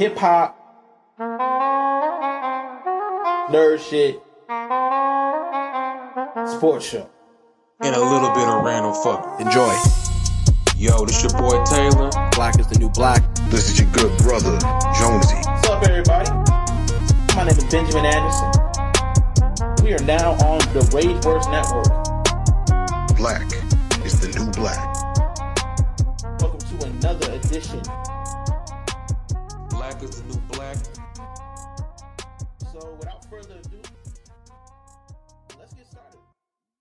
hip hop, nerd shit, sports show, and a little bit of random fuck. Enjoy. Yo, this your boy Taylor. Black is the new black. This is your good brother, Jonesy. What's up, everybody? My name is Benjamin Anderson. We are now on the Rageverse Network. Black is the new black. Welcome to another edition. Black is the new black. So, without further ado, let's get started.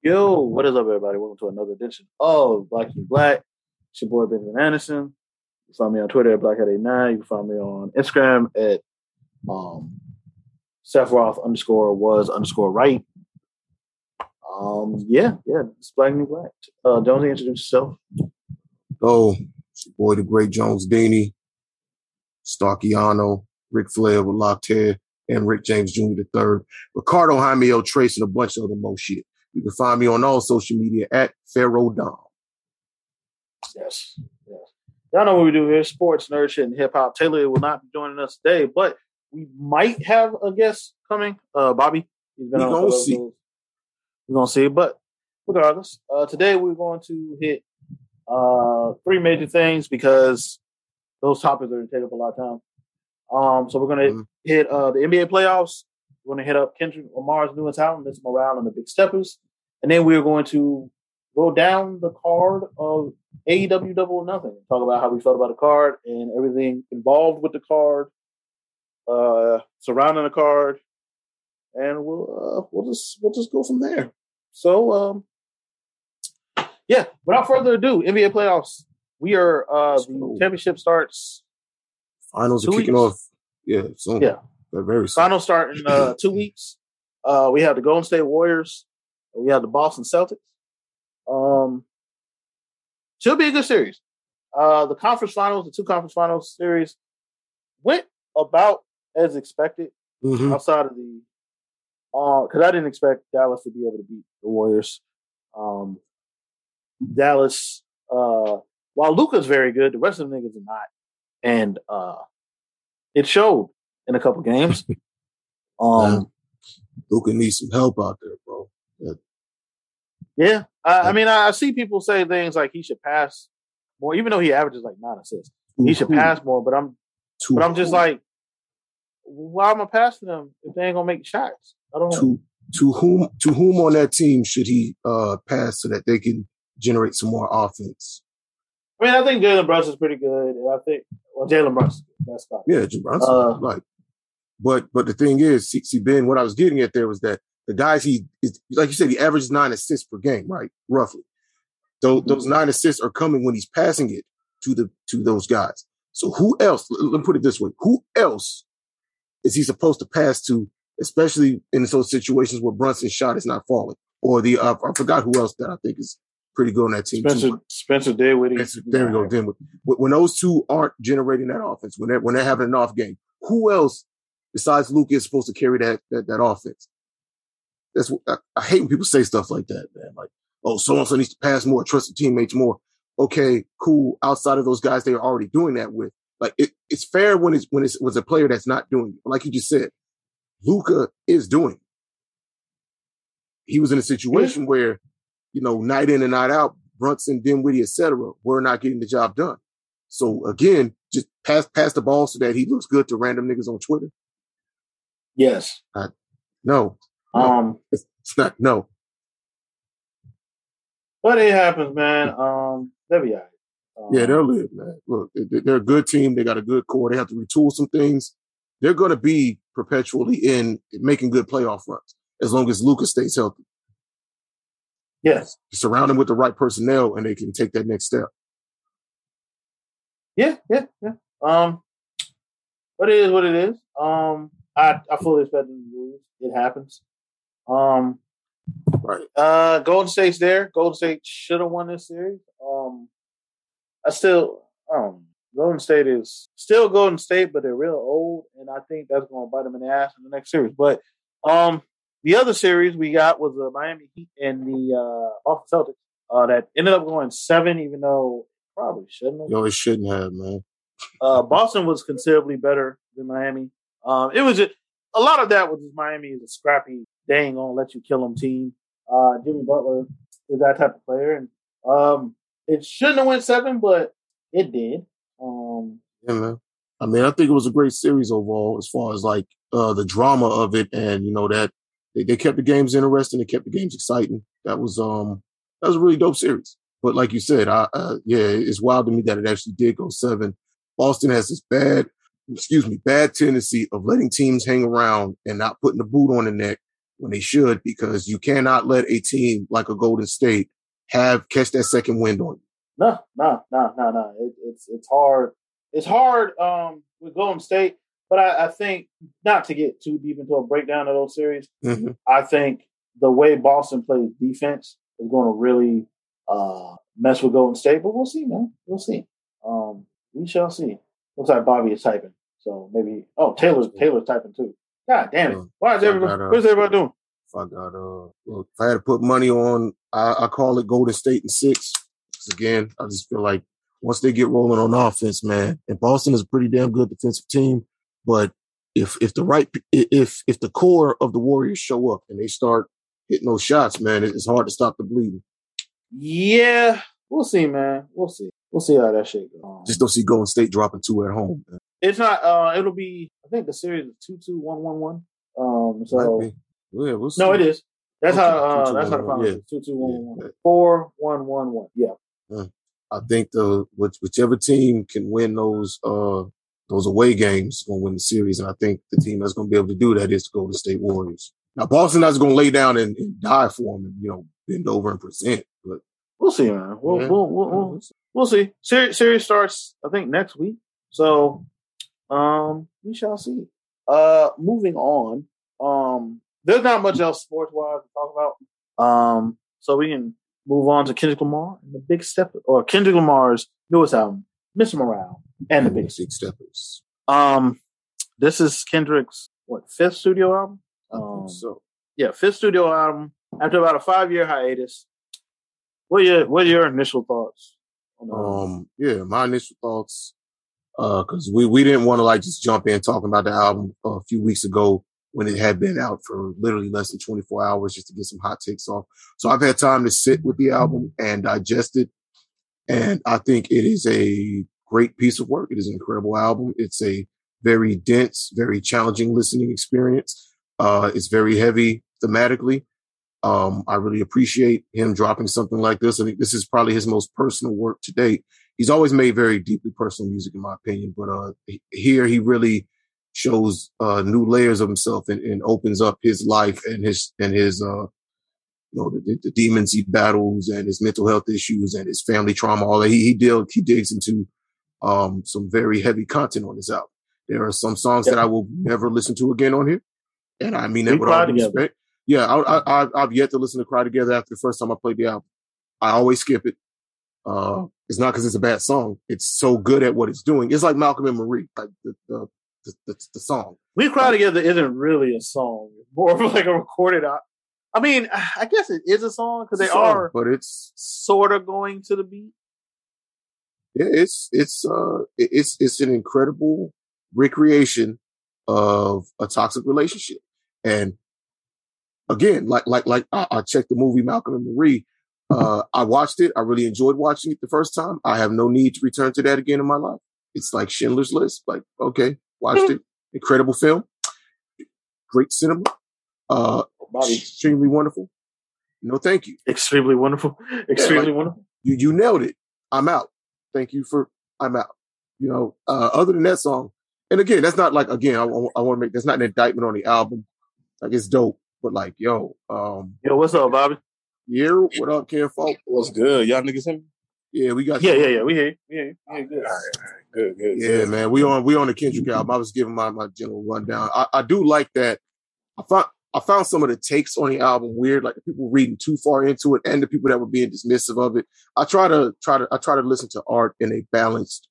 Yo, what is up, everybody? Welcome to another edition of Black is the new black. It's your boy Benjamin Anderson. You can find me on Twitter at Blackhead89. You can find me on Instagram at Sephiroth_was_right. It's Black New Black. Don't introduce yourself. Oh, it's your boy the great Jones Dini, Starkiano, Ric Flair with locked hair, and Rick James Jr. III. Ricardo Jaimeo Trace and a bunch of other more shit. You can find me on all social media at Pharaoh Dom. Yes. Y'all know what we do here, sports, nerd shit, and hip-hop. Taylor will not be joining us today, but we might have a guest coming, Bobby. We're going to see. But regardless, today we're going to hit three major things because those topics are going to take up a lot of time. So we're going to hit the NBA playoffs. We're going to hit up Kendrick Lamar's newest album, Mr. Morale and the Big Steppers. And then we're going to go down the card of AEW Double or Nothing. Talk about how we felt about the card and everything involved with the card, surrounding the card, and we'll just go from there. So, without further ado, NBA playoffs. We are the championship starts. Finals are kicking off. Yeah, soon. Yeah, very soon. Finals start in 2 weeks. We have the Golden State Warriors. We have the Boston Celtics. Should be a good series. The conference finals, the two conference finals series went about as expected outside of the because I didn't expect Dallas to be able to beat the Warriors. Dallas, while Luka's very good, the rest of the niggas are not. And it showed in a couple games. Luka needs some help out there, bro. Yeah. I mean, I see people say things like he should pass more, even though he averages like 9 assists. He should pass more, but I'm just like, why am I passing them if they ain't gonna make shots? I don't know. To whom on that team should he pass so that they can generate some more offense? I mean, I think Jalen Brunson's pretty good, and I think Jalen Brunson, that's fine. Yeah, Jalen Brunson. But the thing is, see Ben, what I was getting at there was that the guys like you said, he averages 9 assists per game, right? Roughly. So those 9 assists are coming when he's passing it to those guys. So who else, let me put it this way, who else is he supposed to pass to, especially in those situations where Brunson's shot is not falling? Or I forgot who else that I think is pretty good on that team. Spencer Dinwiddie. There we go, Dinwiddie. When those two aren't generating that offense, when they're having an off game, who else besides Luka is supposed to carry that offense? That's what I hate when people say stuff like that, man. Like, oh, so-and-so needs to pass more, trust the teammates more. Okay, cool. Outside of those guys, they are already doing that with. Like, it's fair when it's a player that's not doing it. Like you just said, Luka is doing it. He was in a situation where, you know, night in and night out, Brunson, Dinwiddie, et cetera, were not getting the job done. So again, just pass the ball so that he looks good to random niggas on Twitter. Yes. No, it's not. No, but it happens, man. They'll be all right. They'll live, man. Look, they're a good team. They got a good core. They have to retool some things. They're going to be perpetually in making good playoff runs as long as Luka stays healthy. Yes, surround him with the right personnel, and they can take that next step. Yeah. But it is what it is. I fully expect them to lose. It happens. Right. Golden State's there. Golden State should have won this series. Golden State is still Golden State, but they're real old, and I think that's going to bite them in the ass in the next series. But the other series we got was the Miami Heat and the Boston Celtics that ended up going 7, even though it probably shouldn't have. No, it shouldn't have, man. Boston was considerably better in Miami. It was just, a lot of that was just Miami is a scrappy, they ain't gonna let you kill them team. Jimmy Butler is that type of player, and it shouldn't have went 7, but it did. Yeah, man. I mean, I think it was a great series overall as far as like the drama of it, and you know that they kept the games interesting, they kept the games exciting. That was a really dope series. But like you said, yeah, it's wild to me that it actually did go 7. Boston has this bad tendency of letting teams hang around and not putting the boot on the neck when they should, because you cannot let a team like a Golden State catch that second wind on you. No. It's hard. It's hard with Golden State, but I think, not to get too deep into a breakdown of those series, mm-hmm. I think the way Boston plays defense is going to really mess with Golden State, but we'll see, man. We'll see. We shall see. Looks like Bobby is typing, so maybe. Oh, Taylor's typing too. God damn it! Why is everybody? What's everybody doing? Look, if I had to put money on, I call it Golden State in 6. Again, I just feel like once they get rolling on offense, man, and Boston is a pretty damn good defensive team, but if the core of the Warriors show up and they start hitting those shots, man, it's hard to stop the bleeding. Yeah, we'll see, man. We'll see. We'll see how that shit goes. Just don't see Golden State dropping 2 at home, man. It's not. It'll be. I think the series is 2-2, 1-1-1. So yeah, we'll see. No, it is. That's okay, how. That's how the final is. 2-2, 1-1-1. 4-1-1-1. Yeah. I think whichever team can win those away games is going to win the series, and I think the team that's going to be able to do that is the Golden State Warriors. Now, Boston that's going to lay down and die for them, and bend over and present. But we'll see, man. We'll see. Series starts, I think, next week, so we shall see. Moving on, there's not much else sports-wise to talk about, so we can move on to Kendrick Lamar and the Big Steppers, or Kendrick Lamar's newest album, Mr. Morale and the Big Steppers. This is Kendrick's 5th studio album? Yeah, 5th studio album after about a 5-year hiatus. What are your initial thoughts? Yeah, my initial thoughts, because we didn't want to just jump in talking about the album a few weeks ago when it had been out for literally less than 24 hours just to get some hot takes off. So I've had time to sit with the album and digest it. And I think it is a great piece of work. It is an incredible album. It's a very dense, very challenging listening experience. It's very heavy thematically. I really appreciate him dropping something like this. I think this is probably his most personal work to date. He's always made very deeply personal music, in my opinion, but here he really shows new layers of himself and opens up his life and his the demons he battles and his mental health issues and his family trauma, all that he digs into some very heavy content on this album. There are some songs that I will never listen to again on here, and I mean that with all respect. Yeah, I've yet to listen to Cry Together after the first time I played the album. I always skip it. It's not because it's a bad song. It's so good at what it's doing. It's like Malcolm and Marie, like the song. We Cry Together isn't really a song. It's more of a recorded. I mean, I guess it is a song because but it's sort of going to the beat. Yeah, it's an incredible recreation of a toxic relationship. And again, like I checked the movie Malcolm and Marie. I watched it. I really enjoyed watching it the first time. I have no need to return to that again in my life. It's like Schindler's List. Okay, watched it. Incredible film. Great cinema. Extremely wonderful. No, thank you. Extremely wonderful. Extremely wonderful. You nailed it. I'm out. Thank you for I'm out. Other than that song, and again, that's not I want to make that's not an indictment on the album. It's dope. But yo, what's up, Bobby? Yeah, what up, Ken Folk? What's good? Y'all niggas in? Yeah, we got. Yeah. We here. Yeah, good. All right. Good. Yeah, good. Man, we on the Kendrick album. I was giving my general rundown. I do like that. I found some of the takes on the album weird, like the people reading too far into it, and the people that were being dismissive of it. I try to listen to art in a balanced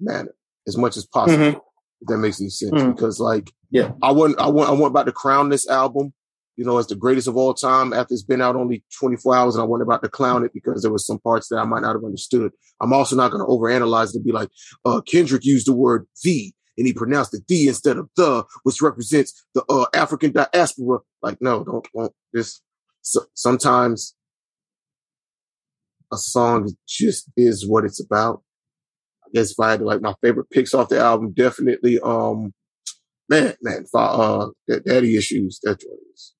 manner as much as possible. Mm-hmm. If that makes any sense, because I want about to crown this album. It's the greatest of all time after it's been out only 24 hours, and I wasn't about to clown it because there were some parts that I might not have understood. I'm also not going to overanalyze it and be like, Kendrick used the word the and he pronounced the D instead of the, which represents the African diaspora. Like, no, don't this. So, sometimes a song just is what it's about. I guess if I had to, like, my favorite picks off the album, definitely, Daddy Issues, that joint is.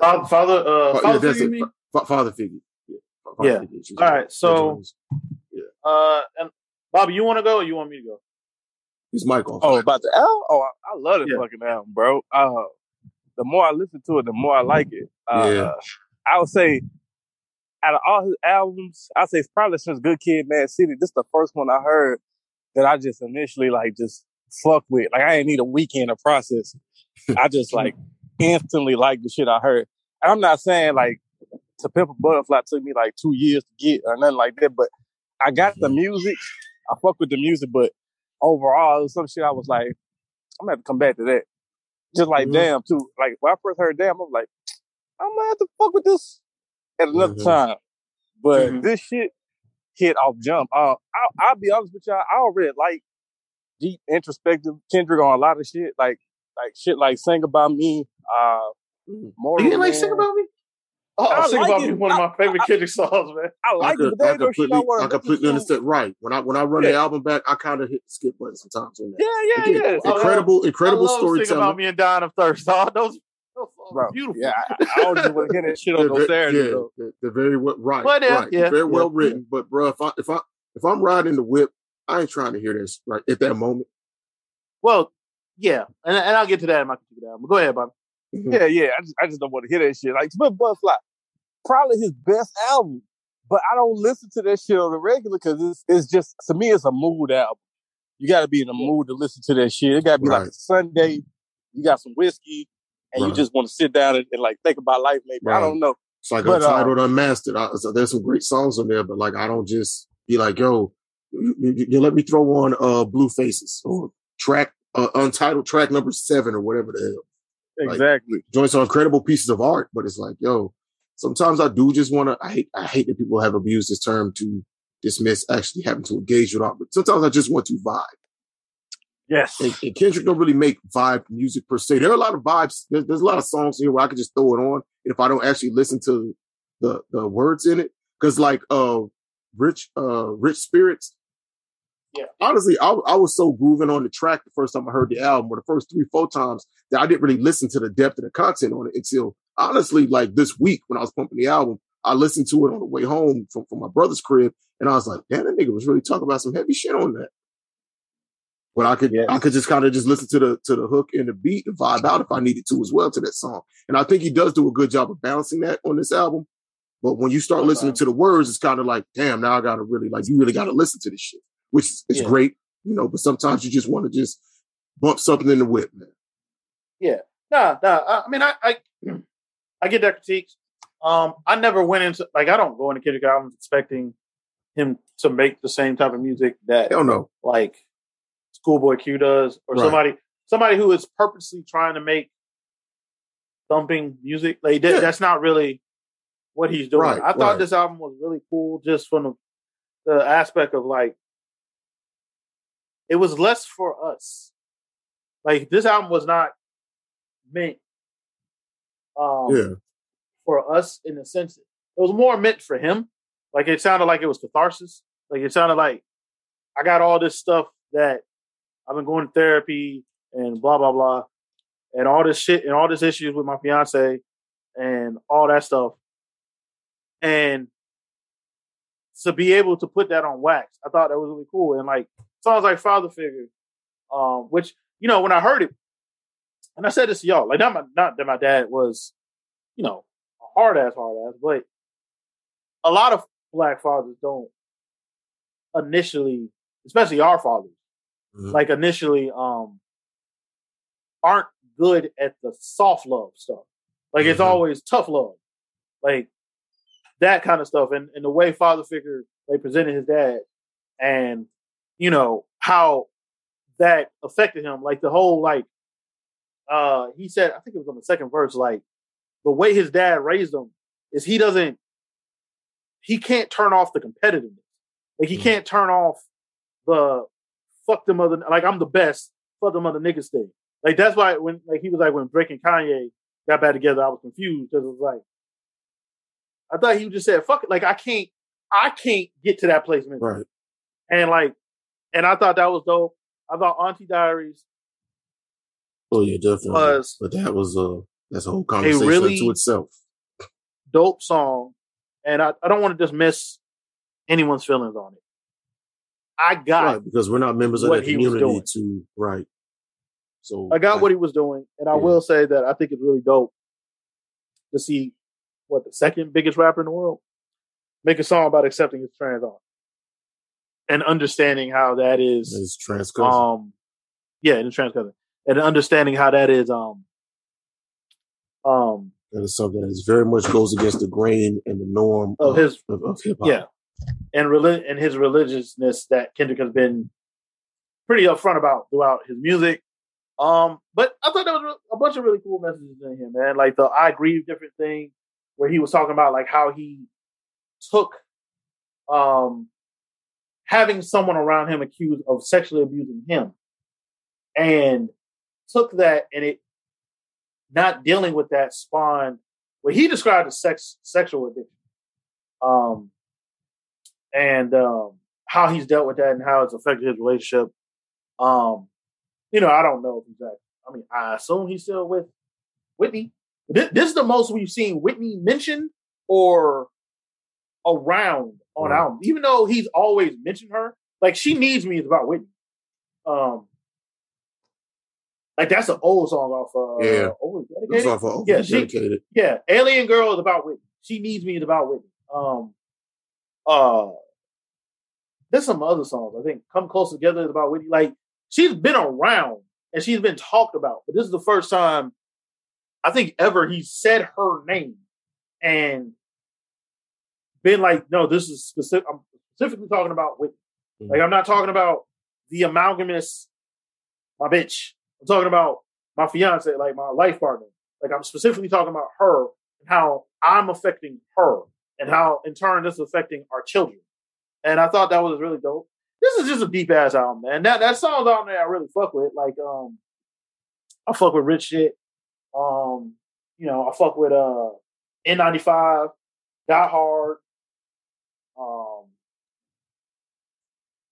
Father Figure. Yeah. All right. So, yeah. And Bobby, you want to go or you want me to go? It's Michael. Oh, about the album? Oh, I love this fucking album, bro. The more I listen to it, the more I like it. I would say, out of all his albums, I'd say it's probably since Good Kid, Mad City. This is the first one I heard that I just initially like just fuck with. Like, I didn't need a weekend to process. I just like instantly liked the shit I heard. And I'm not saying like To Pimp a Butterfly took me like 2 years to get or nothing like that, but I got the music. I fuck with the music, but overall, it was some shit I was like, I'm gonna have to come back to that. Just like Damn too. Like when I first heard Damn, I was like, I'm gonna have to fuck with this at another time. But this shit hit off jump. I'll be honest with y'all, I already like deep introspective Kendrick on a lot of shit. Like shit like Sing About Me. You didn't like Sing About Me? Oh, Sing About Me is one of my favorite Kendrick songs, man. I like it. I completely understand. Right. When I run the album back, I kind of hit the skip button sometimes on that. Yeah. Incredible storytelling. Sing About Me and Dying of Thirst. All those bro, beautiful. Yeah, I don't just want to get that shit on those Saturdays. Yeah, they're very well well written. But bro, if I'm riding the whip, I ain't trying to hear this right at that moment. Well, yeah, and I'll get to that in my particular album. Go ahead, Bobby. Yeah. I just don't want to hear that shit. Like, but Butterfly, probably his best album. But I don't listen to that shit on the regular because it's just, to me, it's a mood album. You got to be in a mood to listen to that shit. It got to be like a Sunday. You got some whiskey. And you just want to sit down and like think about life, maybe. Right. I don't know. It's like Untitled, Unmastered. So there's some great songs on there, but like I don't just be like, yo, you let me throw on Blue Faces or track Untitled track number 7 or whatever the hell. Exactly. Like, joints are incredible pieces of art, but it's like, yo, sometimes I do just want to. I hate that people have abused this term to dismiss actually having to engage with art, but sometimes I just want to vibe. Yes. And Kendrick don't really make vibe music per se. There are a lot of vibes. There's a lot of songs here where I could just throw it on. And if I don't actually listen to the words in it, because like Rich Spirits. Yeah. Honestly, I was so grooving on the track the first time I heard the album, or the first 3-4 times, that I didn't really listen to the depth of the content on it until honestly, like this week when I was pumping the album, I listened to it on the way home from my brother's crib. And I was like, damn, that nigga was really talking about some heavy shit on that. But I could just kind of just listen to the hook and the beat and vibe out if I needed to as well to that song. And I think he does do a good job of balancing that on this album. But when you start listening to the words, it's kind of like, damn, now I got to really like, you really got to listen to this shit, which is great, you know, but sometimes you just want to just bump something in the whip, man. Yeah. Nah. I mean, I get that critique. I never went into, like, I don't go into Kendrick albums expecting him to make the same type of music that, I don't know, like, Schoolboy Q does, or somebody who is purposely trying to make thumping music. Like that's not really what he's doing. Right, I thought this album was really cool, just from the aspect of like it was less for us. Like this album was not meant for us in the sense it was more meant for him. Like it sounded like it was catharsis. Like it sounded like I got all this stuff that I've been going to therapy and blah, blah, blah, and all this shit and all this issues with my fiance and all that stuff. And to be able to put that on wax, I thought that was really cool. And like songs like Father Figure, which, you know, when I heard it, and I said this to y'all, like not that my dad was, you know, a hard ass, but a lot of Black fathers don't initially, especially our fathers, like initially aren't good at the soft love stuff. Like it's always tough love, like that kind of stuff. And the way Father Figure, they presented his dad and, you know, how that affected him. Like the whole, like he said, I think it was on the second verse, like the way his dad raised him is he can't turn off the competitiveness. Like he can't turn off the fuck them other, like, I'm the best, fuck them other niggas thing. Like, that's why when, like, he was like, when Drake and Kanye got back together, I was confused, because it was like, I thought he just said, fuck it, like, I can't get to that place, man. Right. And, like, and I thought that was dope. I thought Auntie Diaries. Oh, yeah, definitely. But that was, that's a whole conversation really to itself. Dope song. And I don't want to just miss anyone's feelings on it. I got right, because we're not members of the community to right. So I got what he was doing, and I will say that I think it's really dope to see what the second biggest rapper in the world make a song about accepting his trans art and understanding how that is his trans cousin. And his trans cousin, and understanding how that is that is something that is very much goes against the grain and the norm of his of hip-hop. Yeah. And his religiousness that Kendrick has been pretty upfront about throughout his music. But I thought there was a bunch of really cool messages in here, man. Like the I Grieve Different thing, where he was talking about like how he took having someone around him accused of sexually abusing him and took that, and it not dealing with that spawned what he described as sexual addiction. And how he's dealt with that and how it's affected his relationship. I don't know exactly. I mean, I assume he's still with Whitney. This is the most we've seen Whitney mentioned or around on albums, even though he's always mentioned her. Like, She Needs Me is about Whitney. Like, that's an old song off Dedicated. Off Dedicated. Alien Girl is about Whitney. She Needs Me is about Whitney. There's some other songs. I think Come Close Together is about Whitney. Like, she's been around and she's been talked about, but this is the first time I think ever he said her name and been like, no, this is specific. I'm specifically talking about Whitney. Like, I'm not talking about the amalgamous, my bitch. I'm talking about my fiance, like my life partner. Like, I'm specifically talking about her and how I'm affecting her. And how, in turn, this is affecting our children. And I thought that was really dope. This is just a deep-ass album, man. That song's on there I really fuck with. Like, I fuck with Rich Shit. I fuck with N95, Die Hard,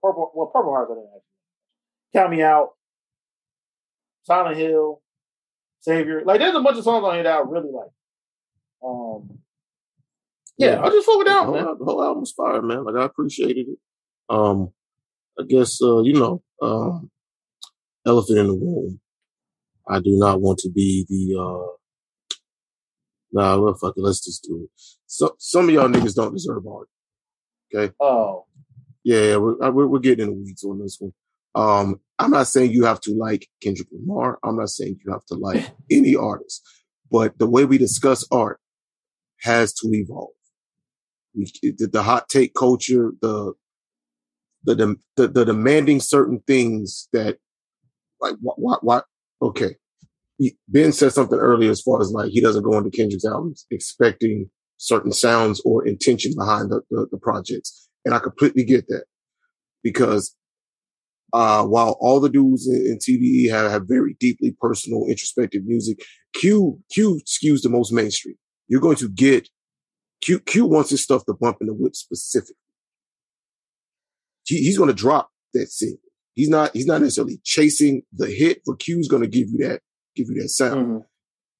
Purple Hearts I didn't actually. Count Me Out, Silent Hill, Savior. Like, there's a bunch of songs on here that I really like. Yeah, I just fuck it out, man. The whole album was fire, man. Like, I appreciated it. I guess, elephant in the room. I do not want to be the, well, fuck it, let's just do it. So, some of y'all niggas don't deserve art. Okay? Oh. Yeah, we're getting in the weeds on this one. I'm not saying you have to like Kendrick Lamar. I'm not saying you have to like any artist. But the way we discuss art has to evolve. The hot take culture, the demanding certain things that, like, what? Okay, Ben said something earlier as far as like he doesn't go into Kendrick's albums expecting certain sounds or intention behind the projects, and I completely get that because while all the dudes in TDE have very deeply personal, introspective music, Q skews the most mainstream. You're going to get Q wants his stuff to bump in the whip specifically. He's going to drop that single. He's not necessarily chasing the hit, but Q's going to give you that sound. Mm-hmm.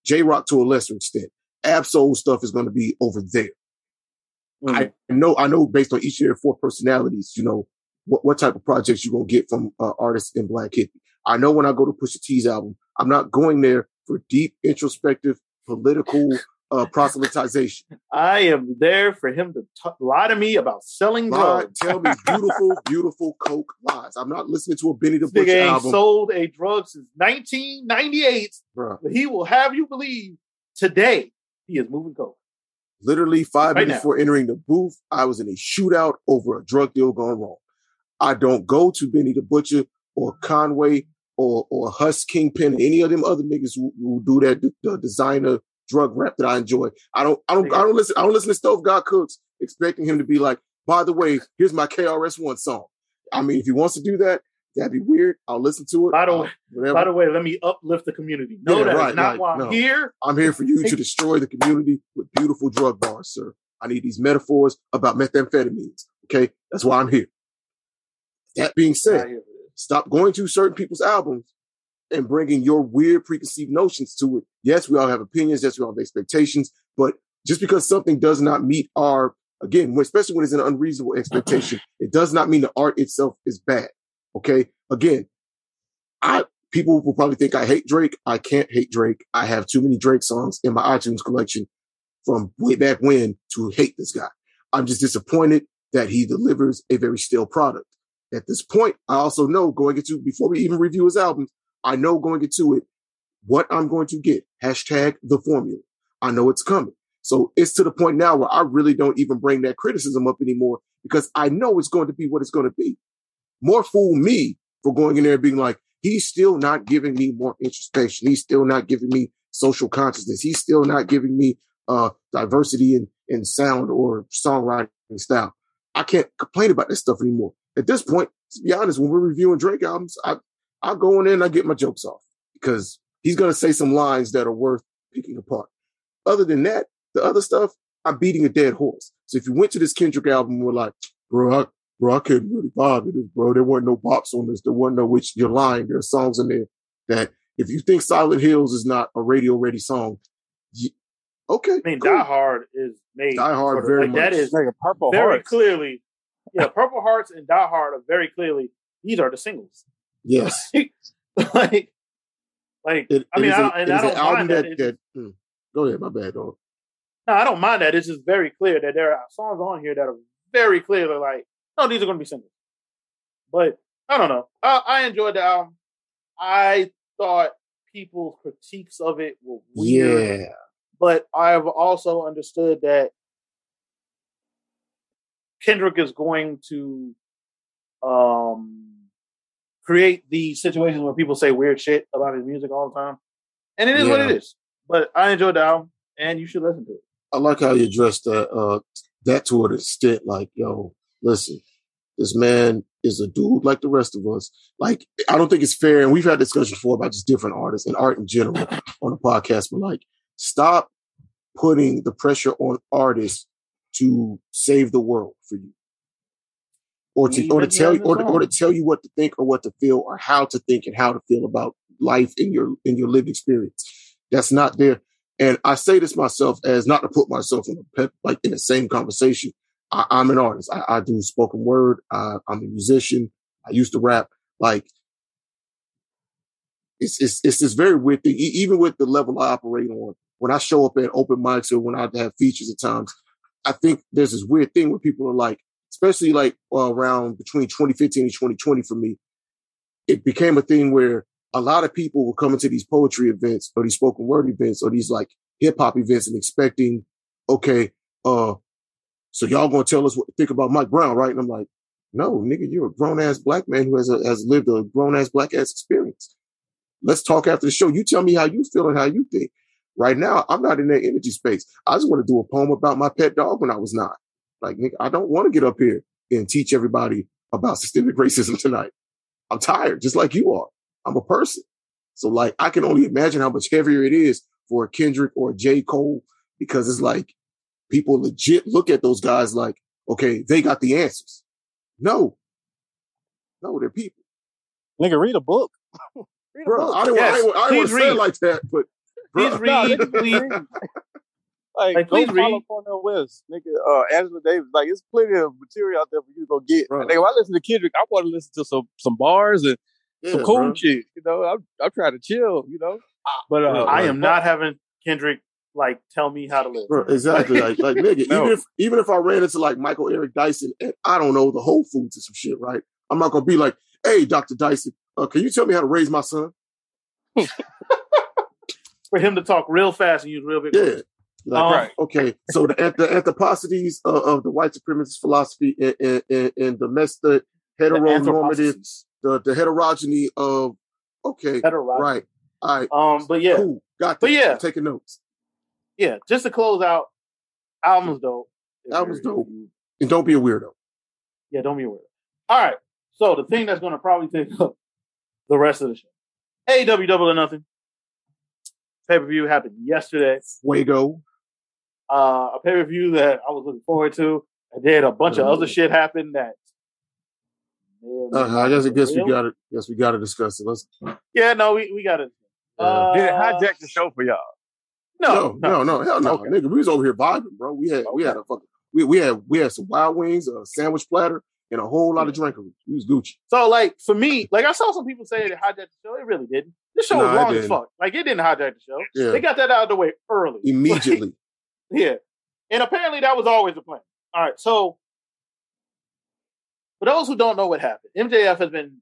J-Rock to a lesser extent. Absol stuff is going to be over there. Mm-hmm. I know based on each of their four personalities, you know, what type of projects you're going to get from artists in Black Hippie. I know when I go to Pusha T's album, I'm not going there for deep, introspective, political, proselytization. I am there for him to lie to me about selling drugs. Tell me beautiful coke lies. I'm not listening to a Benny the Butcher album. He sold a drug since 1998. Bruh. But he will have you believe today he is moving coke. Literally 5 minutes before entering the booth, I was in a shootout over a drug deal gone wrong. I don't go to Benny the Butcher or Conway or Huss Kingpin, any of them other niggas who do that the designer drug rap that I enjoy. I don't listen to Stove God Cooks expecting him to be like, by the way, here's my KRS-One song. I mean, if he wants to do that, That'd be weird. I'll listen to it. By the way, let me uplift the community. No, that's not why I'm here. I'm here for you to destroy the community with beautiful drug bars, sir. I need these metaphors about methamphetamines. Okay? That's why I'm here. That being said, stop going to certain people's albums and bringing your weird preconceived notions to it. Yes, we all have opinions. Yes, we all have expectations. But just because something does not meet our, again, especially when it's an unreasonable expectation, it does not mean the art itself is bad. Okay. Again, people will probably think I hate Drake. I can't hate Drake. I have too many Drake songs in my iTunes collection from way back when to hate this guy. I'm just disappointed that he delivers a very stale product. At this point, I also know going into, before we even review his albums, I know going into it, what I'm going to get. Hashtag the formula. I know it's coming. So it's to the point now where I really don't even bring that criticism up anymore because I know it's going to be what it's going to be. More fool me for going in there and being like, he's still not giving me more introspection. He's still not giving me social consciousness. He's still not giving me diversity in sound or songwriting style. I can't complain about this stuff anymore. At this point, to be honest, when we're reviewing Drake albums, I go in and I get my jokes off because he's going to say some lines that are worth picking apart. Other than that, the other stuff, I'm beating a dead horse. So if you went to this Kendrick album and were like, bro, I couldn't really vibe with this, bro. There weren't no bops on this. There weren't no which you're lying. There are songs in there that if you think Silent Hills is not a radio-ready song, okay. I mean, cool. Die Hard is made. Die Hard, very like much. That is like a Purple very Hearts. Clearly. Yeah, Purple Hearts and Die Hard are very clearly, these are the singles. Yes. I don't mind that. Go ahead, my bad, dog. No, I don't mind that. It's just very clear that there are songs on here that are very clearly like, no, these are going to be singles. But I don't know. I enjoyed the album. I thought people's critiques of it were weird. Yeah. But I've also understood that Kendrick is going to create these situations where people say weird shit about his music all the time. And it is what it is. But I enjoyed the album, and you should listen to it. I like how you addressed that to an extent. Like, yo, listen, this man is a dude like the rest of us. Like, I don't think it's fair, and we've had discussions before about just different artists and art in general on the podcast, but like, stop putting the pressure on artists to save the world for you, or to tell you what to think or what to feel or how to think and how to feel about life in your lived experience. That's not there. And I say this myself as not to put myself in the same conversation. I'm an artist. I do spoken word. I'm a musician. I used to rap. Like it's this very weird thing. Even with the level I operate on, when I show up at open mics or when I have features at times. I think there's this weird thing where people are like, especially like around between 2015 and 2020 for me, it became a thing where a lot of people were coming to these poetry events or these spoken word events or these like hip hop events and expecting, so y'all going to tell us what to think about Mike Brown, right? And I'm like, no, nigga, you're a grown ass black man who has lived a grown ass black ass experience. Let's talk after the show. You tell me how you feel and how you think. Right now, I'm not in that energy space. I just want to do a poem about my pet dog when I was 9. Like, nigga, I don't want to get up here and teach everybody about systemic racism tonight. I'm tired, just like you are. I'm a person. So, like, I can only imagine how much heavier it is for a Kendrick or a J. Cole because it's like people legit look at those guys like, okay, they got the answers. No, they're people. Nigga, read a book. Bro, I didn't want to say it like that, but please read. Like, please follow Cornel West, nigga. Angela Davis. Like, it's plenty of material out there for you to go get. Bro. Like, when I listen to Kendrick, I want to listen to some bars and some cool shit. You know, I'm trying to chill. You know, but I am not having Kendrick like tell me how to live. Bro, exactly. like nigga. No. Even if I ran into like Michael Eric Dyson and I don't know the Whole Foods or some shit, right? I'm not gonna be like, hey, Dr. Dyson, can you tell me how to raise my son? For him to talk real fast and use real big words. Yeah. Like, right. Okay. So the anthroposities of the white supremacist philosophy and domestic heteronormative, the heterogeny of, okay. Heterogeny. Right. All right. But yeah. Cool. Got that. But yeah. I'm taking notes. Yeah. Just to close out, album's dope. And don't be a weirdo. Yeah. Don't be a weirdo. All right. So the thing that's going to probably take up the rest of the show. AEW Double or Nothing. Pay-per-view happened yesterday. Fuego. A pay-per-view that I was looking forward to. And then a bunch of other shit happened that... I guess we got to discuss it. We got to. Did it hijack the show for y'all? No. Hell no. Okay. Nigga, we was over here vibing, bro. We had some wild wings, a sandwich platter, and a whole lot of drinkery. We was Gucci. So, like, for me, like, I saw some people say it hijacked the show. It really didn't. This show was long as fuck. Like, it didn't hijack the show. Yeah. They got that out of the way early. Immediately. Like, yeah. And apparently that was always the plan. All right, so for those who don't know what happened, MJF has been...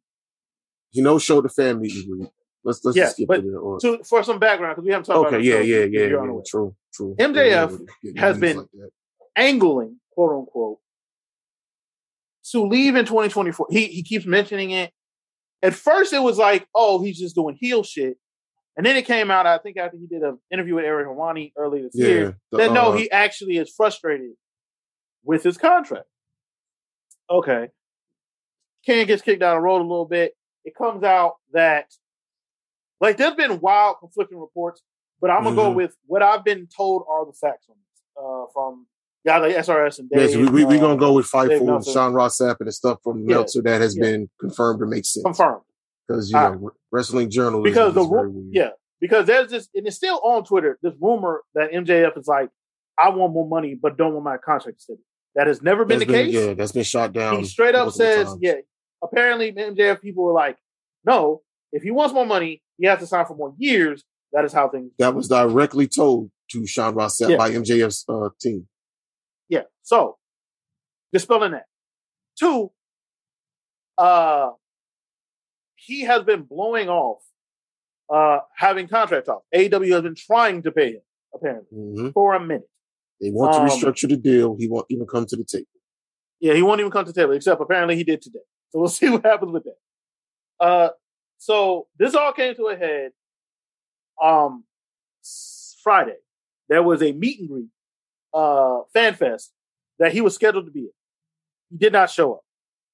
showed the fan meeting. Let's just skip it. For some background, because we haven't talked about it. Okay, true. MJF has been angling, quote unquote, to leave in 2024. He keeps mentioning it. At first, it was like, oh, he's just doing heel shit. And then it came out, I think, after he did an interview with Eric Hawani earlier this year, that no, he actually is frustrated with his contract. Okay. Ken gets kicked down the road a little bit. It comes out that, like, there's been wild conflicting reports, but I'm going to go with what I've been told are the facts on this, from guys like SRS and Dave. Yes, we're going to go with Fightful and Sean Rossap and the stuff from Meltzer that has been confirmed to make sense. Confirmed. Because, you know, wrestling journalism is very weird. Yeah, because there's this, and it's still on Twitter, this rumor that MJF is like, I want more money, but don't want my contract extended. That has never been the case. Yeah, that's been shot down. He straight up says, apparently MJF people were like, no, if he wants more money, he has to sign for more years. That is how things... That was directly told to Sean Rossap by MJF's team. Yeah, so, dispelling that. Two, he has been blowing off having contract talk. AEW has been trying to pay him, apparently, for a minute. They want to restructure the deal. He won't even come to the table. Yeah, he won't even come to the table, except apparently he did today. So we'll see what happens with that. So this all came to a head Friday. There was a meet and greet fan fest that he was scheduled to be at. He did not show up.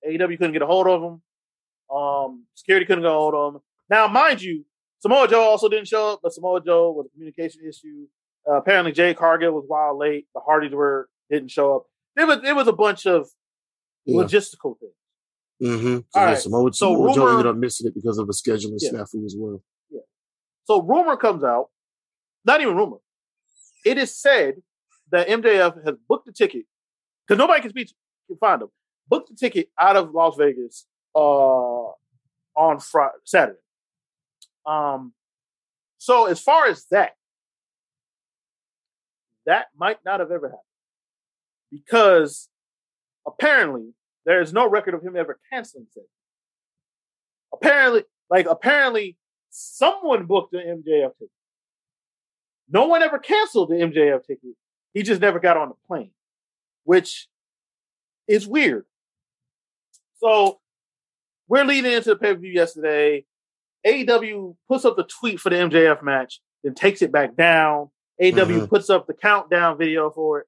AEW couldn't get a hold of him. Security couldn't get a hold of him. Now, mind you, Samoa Joe also didn't show up, but Samoa Joe was a communication issue. Apparently, Jay Cargill was wild late. The Hardys didn't show up. It was a bunch of logistical things. Mm-hmm. All right. So Joe ended up missing it because of a scheduling snafu as well. Yeah. So rumor comes out. Not even rumor. It is said that MJF has booked a ticket because nobody can find him. Booked a ticket out of Las Vegas on Saturday. So as far as that might not have ever happened because apparently there is no record of him ever canceling things. Apparently someone booked an MJF ticket. No one ever canceled the MJF ticket. He just never got on the plane, which is weird. So we're leading into the pay-per-view yesterday. AEW puts up the tweet for the MJF match, then takes it back down. AEW puts up the countdown video for it,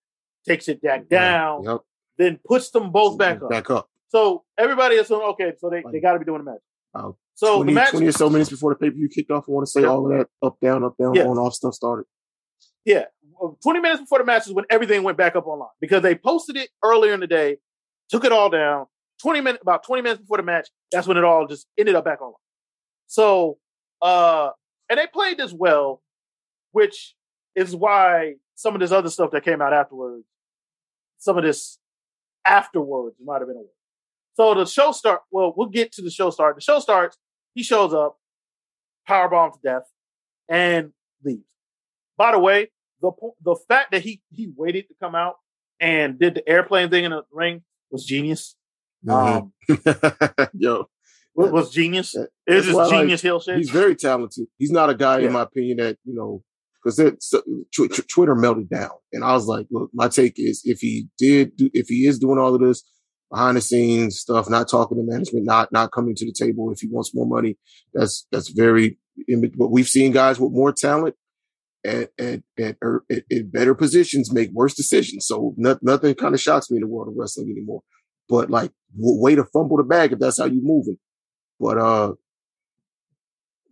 takes it back down, then puts them both back up. So everybody is they got to be doing the match. So 20 or so minutes before the pay-per-view kicked off, I want to say all of that up, down, on, off stuff started. Yeah. 20 minutes before the match is when everything went back up online because they posted it earlier in the day, took it all down. About 20 minutes before the match, that's when it all just ended up back online. So, and they played this well, which is why some of this other stuff that came out afterwards, might have been a word. So the show starts, we'll get to the show start. The show starts, he shows up, powerbombed to death, and leaves. By the way, the fact that he waited to come out and did the airplane thing in the ring was genius. Was genius. It was just genius heel shit. He's very talented. He's not a guy, in my opinion, that, you know, because Twitter melted down. And I was like, look, my take is if he is doing all of this behind the scenes stuff, not talking to management, not coming to the table, if he wants more money, that's very, but we've seen guys with more talent at better positions make worse decisions. So nothing kind of shocks me in the world of wrestling anymore. But like way to fumble the bag if that's how you move it. But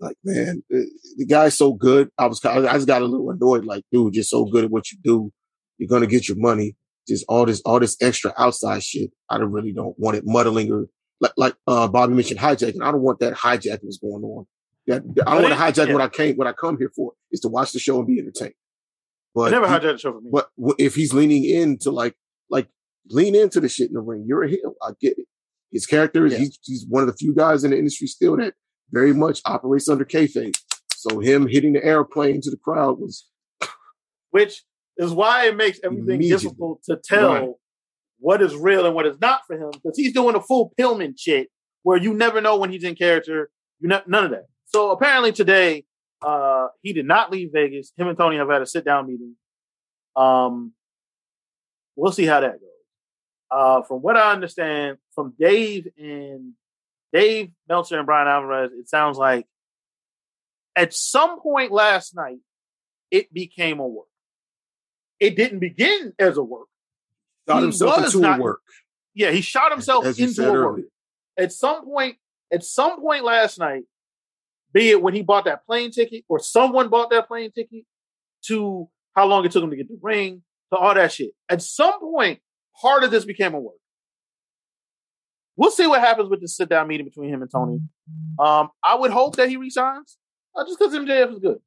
like, man, the guy's so good. I just got a little annoyed. Like, dude, you're so good at what you do. You're gonna get your money. Just all this extra outside shit. I really don't want it muddling or like Bobby mentioned hijacking. I don't want that hijacking that's going on. I don't want to hijack what I come here for is to watch the show and be entertained. But I never hijacked the show for me. But if he's leaning into like lean into the shit in the ring, you're a heel. I get it. His character is he's one of the few guys in the industry still that very much operates under kayfabe. So him hitting the airplane to the crowd was, which is why it makes everything difficult to tell what is real and what is not for him, because he's doing a full Pillman shit where you never know when he's in character. None of that. So apparently today, he did not leave Vegas. Him and Tony have had a sit-down meeting. We'll see how that goes. From what I understand, from Dave Meltzer and Brian Alvarez, it sounds like at some point last night, it became a work. It didn't begin as a work. Shot himself into a work. Yeah, he shot himself into a work. At some point last night, be it when he bought that plane ticket or someone bought that plane ticket, to how long it took him to get the ring, to all that shit. At some point, part of this became a work. We'll see what happens with this sit-down meeting between him and Tony. I would hope that he resigns, just because MJF is good.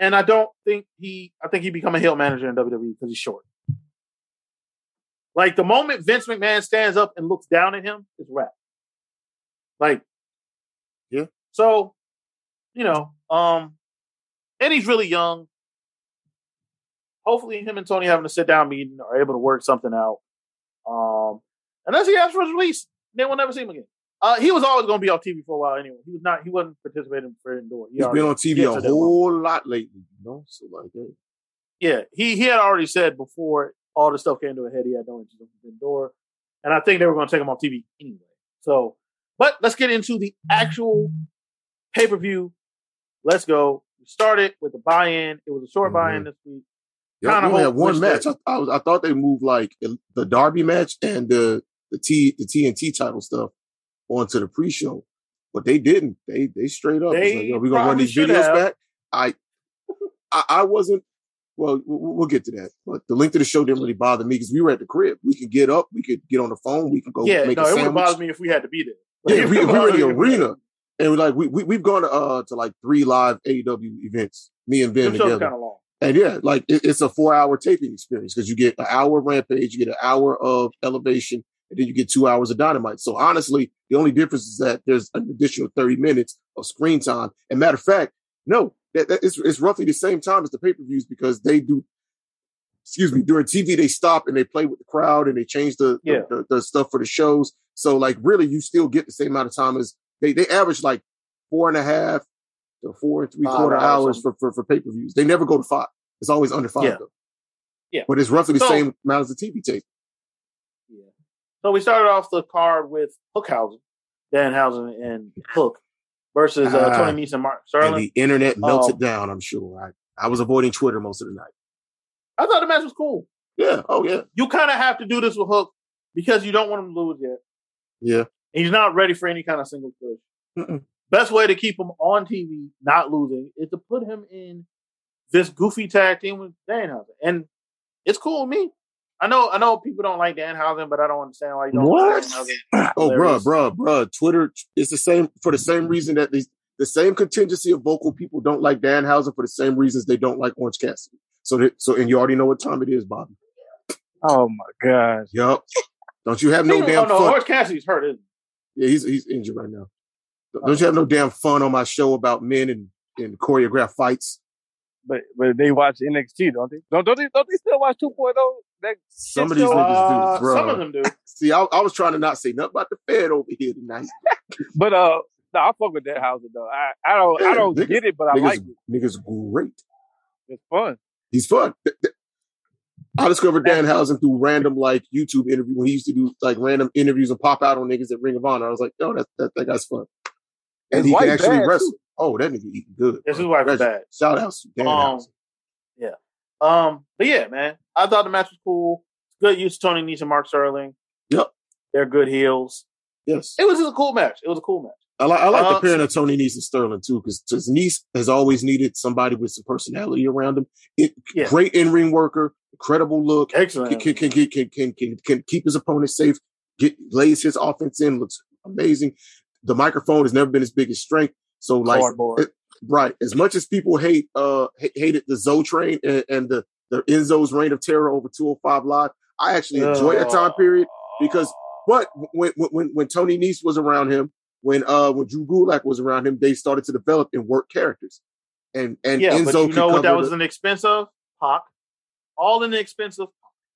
And I don't think I think he become a heel manager in WWE because he's short. Like, the moment Vince McMahon stands up and looks down at him, it's wrap. Like, yeah. So, you know, and he's really young. Hopefully him and Tony having a sit-down meeting are able to work something out. Unless he asks for his release, then we'll never see him again. He was always going to be on TV for a while anyway. He wasn't participating in Forbidden Door. He's been on TV a whole lot lately, you know? So, like, hey. Yeah, he had already said before all the stuff came to a head, he had no interest in Forbidden Door. And I think they were going to take him off TV anyway. So, but let's get into the actual pay-per-view. Let's go. We started with the buy-in. It was a short buy-in this week. Yeah, we had one match. I thought they moved like the Derby match and the TNT title stuff onto the pre-show, but they didn't. They straight up. They was like, yo, we're gonna run these videos back. I wasn't. Well, we'll get to that. But the length of the show didn't really bother me because we were at the crib. We could get up. We could get on the phone. We could go. Yeah, make a sandwich. It wouldn't bother me if we had to be there. Yeah, we were in the arena, and we're like we've gone to like 3 live AEW events. Me and Ben together. Kind of long. And yeah, like it's a 4-hour taping experience because you get an hour of Rampage, you get an hour of Elevation, and then you get 2 hours of Dynamite. So honestly, the only difference is that there's an additional 30 minutes of screen time. And matter of fact, no, it's roughly the same time as the pay-per-views because they do, during TV, they stop and they play with the crowd and they change the stuff for the shows. So like really, you still get the same amount of time as they average like 4.5. The 4 3/4 hours for pay-per-views. They never go to 5. It's always under 5 though. Yeah. But it's roughly the same amount as the TV tape. Yeah. So we started off the card with Hookhausen, Danhausen and Hook versus Tony Nese and Mark Sterling. And the internet melted down, I'm sure. I was avoiding Twitter most of the night. I thought the match was cool. Yeah. Oh yeah. You kind of have to do this with Hook because you don't want him to lose yet. Yeah. And he's not ready for any kind of single push. Mm-mm. Best way to keep him on TV, not losing, is to put him in this goofy tag team with Danhausen. And it's cool with me. I know people don't like Danhausen, but I don't understand why you don't like Danhausen. Oh, bruh. Twitter is the same for the same reason that the same contingency of vocal people don't like Danhausen for the same reasons they don't like Orange Cassidy. So you already know what time it is, Bobby. Oh my God. Yup. Don't you have no damn fun? Orange Cassidy's hurt, isn't he? Yeah, he's injured right now. Don't you have no damn fun on my show about men and choreographed fights? But they watch NXT, don't they? Don't they still watch 2.0? Some of these niggas do, bro. Some of them do. See, I was trying to not say nothing about the Fed over here tonight. But no, I fuck with Danhausen though. I don't get it, but I like it. Niggas great. It's fun. He's fun. I discovered Danhausen through random like YouTube interview when he used to do like random interviews and pop out on niggas at Ring of Honor. I was like, yo, that guy's fun. And he can actually wrestle. Too. Oh, that nigga eating good. This is why bad. Shout out to Danhausen. Yeah. But yeah, man. I thought the match was cool. Good use of Tony Nese and Mark Sterling. Yep. They're good heels. Yes. It was just a cool match. I like the pairing of Tony Nese and Sterling, too, because Nese has always needed somebody with some personality around him. Great in-ring worker, incredible look. Excellent. Can keep his opponent safe, lays his offense in, looks amazing. The microphone has never been his biggest strength. So, like, right. As much as people hated the Zoe Train and the Enzo's Reign of Terror over 205 Live, I actually enjoyed that time period because, but when Tony Nese was around him, when Drew Gulak was around him, they started to develop and work characters. And Enzo, but you know what that was an expense of? Pac. All in the expense of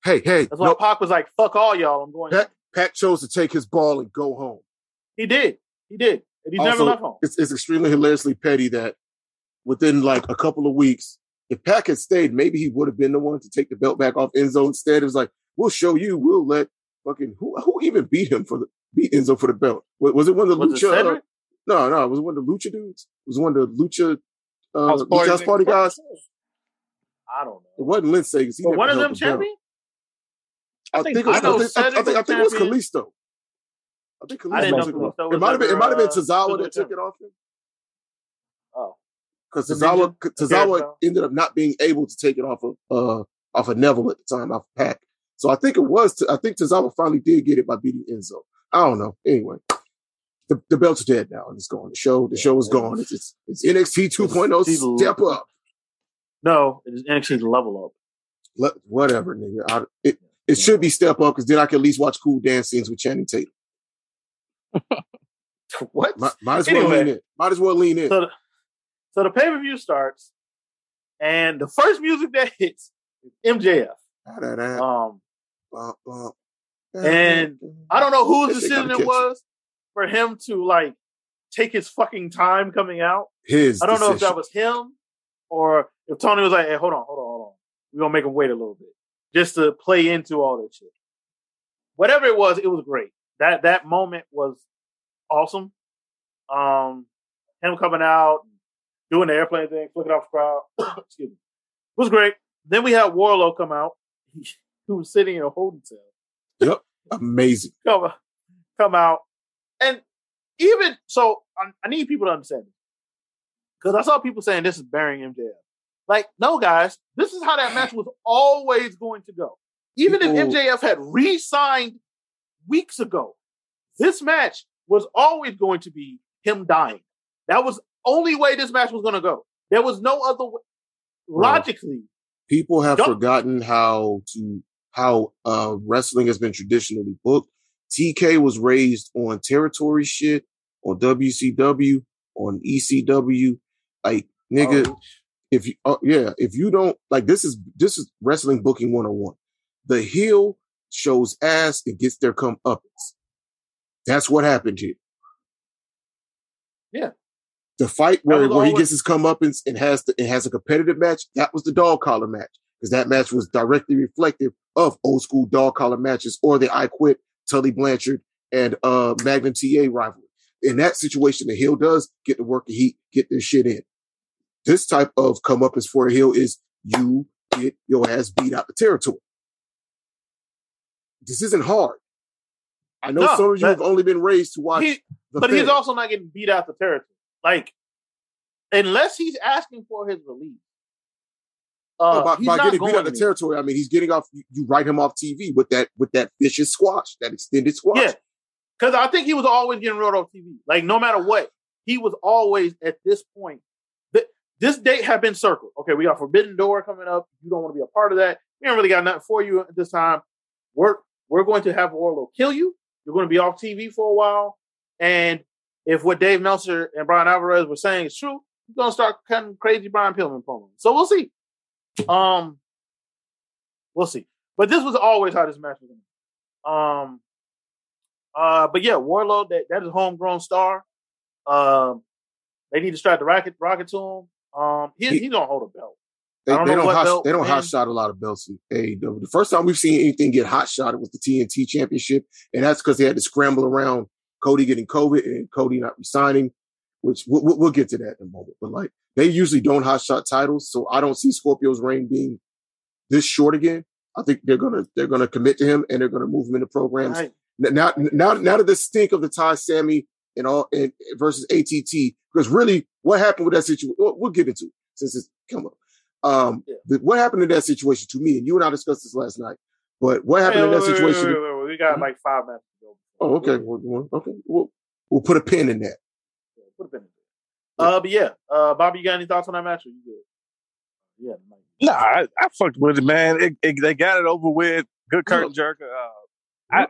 Pac. Hey. That's why Pac was like, fuck all y'all, I'm going. Pac chose to take his ball and go home. He did. And he's also never left home. It's extremely hilariously petty that within like a couple of weeks, if Pac had stayed, maybe he would have been the one to take the belt back off Enzo instead. It was like, we'll show you, we'll let fucking who even beat Enzo for the belt. Was it one of the Lucha? No, it was one of the Lucha dudes. It was one of the Lucha Party guys. I don't know. It wasn't Lindsay because he never one of them champion. I think it was Kalisto. I think Kalisto took it off. It might have been Tozawa that took it off him. Oh, because Tozawa ended up not being able to take it off of Neville at the time, off of Pac. So I think it was. I think Tozawa finally did get it by beating Enzo. I don't know. Anyway, the belts are dead now, and it's gone. The show is gone. It's NXT 2.0 step up. No, it is NXT level up. Whatever, nigga. It should be step up because then I can at least watch cool dance scenes with Channing Tatum. What? Might as well lean in. So the pay-per-view starts, and the first music that hits is MJF. And I don't know whose decision it was for him to like take his fucking time coming out. I don't know if that was him or if Tony was like, "Hey, hold on, we're gonna make him wait a little bit just to play into all that shit." Whatever it was great. That moment was awesome. Him coming out, doing the airplane thing, flicking off the crowd. Excuse me, it was great. Then we had Wardlow come out, who was sitting in a holding cell. Yep, amazing. Come out. And even, so I need people to understand this. Because I saw people saying this is burying MJF. Like, no, guys, this is how that match was always going to go. Even if MJF had re-signed weeks ago, this match was always going to be him dying. That was the only way this match was going to go. There was no other way. Logically. People have forgotten how wrestling has been traditionally booked. TK was raised on territory shit, on WCW, on ECW. Like, nigga, if you don't, like, this is wrestling booking 101. The heel shows ass and gets their comeuppance. That's what happened here. Yeah. The fight where he gets his comeuppance and has a competitive match, that was the dog collar match. Because that match was directly reflective of old school dog collar matches or the I Quit, Tully Blanchard, and Magnum TA rivalry. In that situation, the heel does get to work the heat, get their shit in. This type of comeuppance for a heel is you get your ass beat out the territory. This isn't hard. I know some of you have only been raised to watch But he's also not getting beat out the territory. Like, unless he's asking for his release. By getting beat out of territory, I mean, he's getting off, you write him off TV with that vicious squash, that extended squash. Yeah, because I think he was always getting rolled off TV. Like, no matter what, he was always, at this point, this date had been circled. Okay, we got Forbidden Door coming up. You don't want to be a part of that. We don't really got nothing for you at this time. We're going to have Orlo kill you. You're going to be off TV for a while. And if what Dave Meltzer and Brian Alvarez were saying is true, he's going to start cutting crazy Brian Pillman promos. So we'll see. We'll see. But this was always how this match was going to be. But yeah, Wardlow, that is a homegrown star. They need to strike the rocket to him. He don't hold a belt. They don't hot shot a lot of belts in AEW. The first time we've seen anything get hot shotted was the TNT Championship, and that's because they had to scramble around Cody getting COVID and Cody not resigning, which we'll get to that in a moment. But like, they usually don't hotshot titles, so I don't see Scorpio's reign being this short again. I think they're gonna commit to him and they're gonna move him into programs. Right. Now to the stink of the Ty Sammy and all and versus ATT, because really what happened with that situation? We'll get into it since it's come up. What happened in that situation to me? And you and I discussed this last night. But what happened in that situation? Wait. We got like 5 minutes to go. Oh, okay. Okay. We'll put a pin in that. Yeah, put a pin in that. Bobby, you got any thoughts on that match? Or you good? Yeah. Nah, I fucked with it, man. They got it over with. Good curtain jerk. I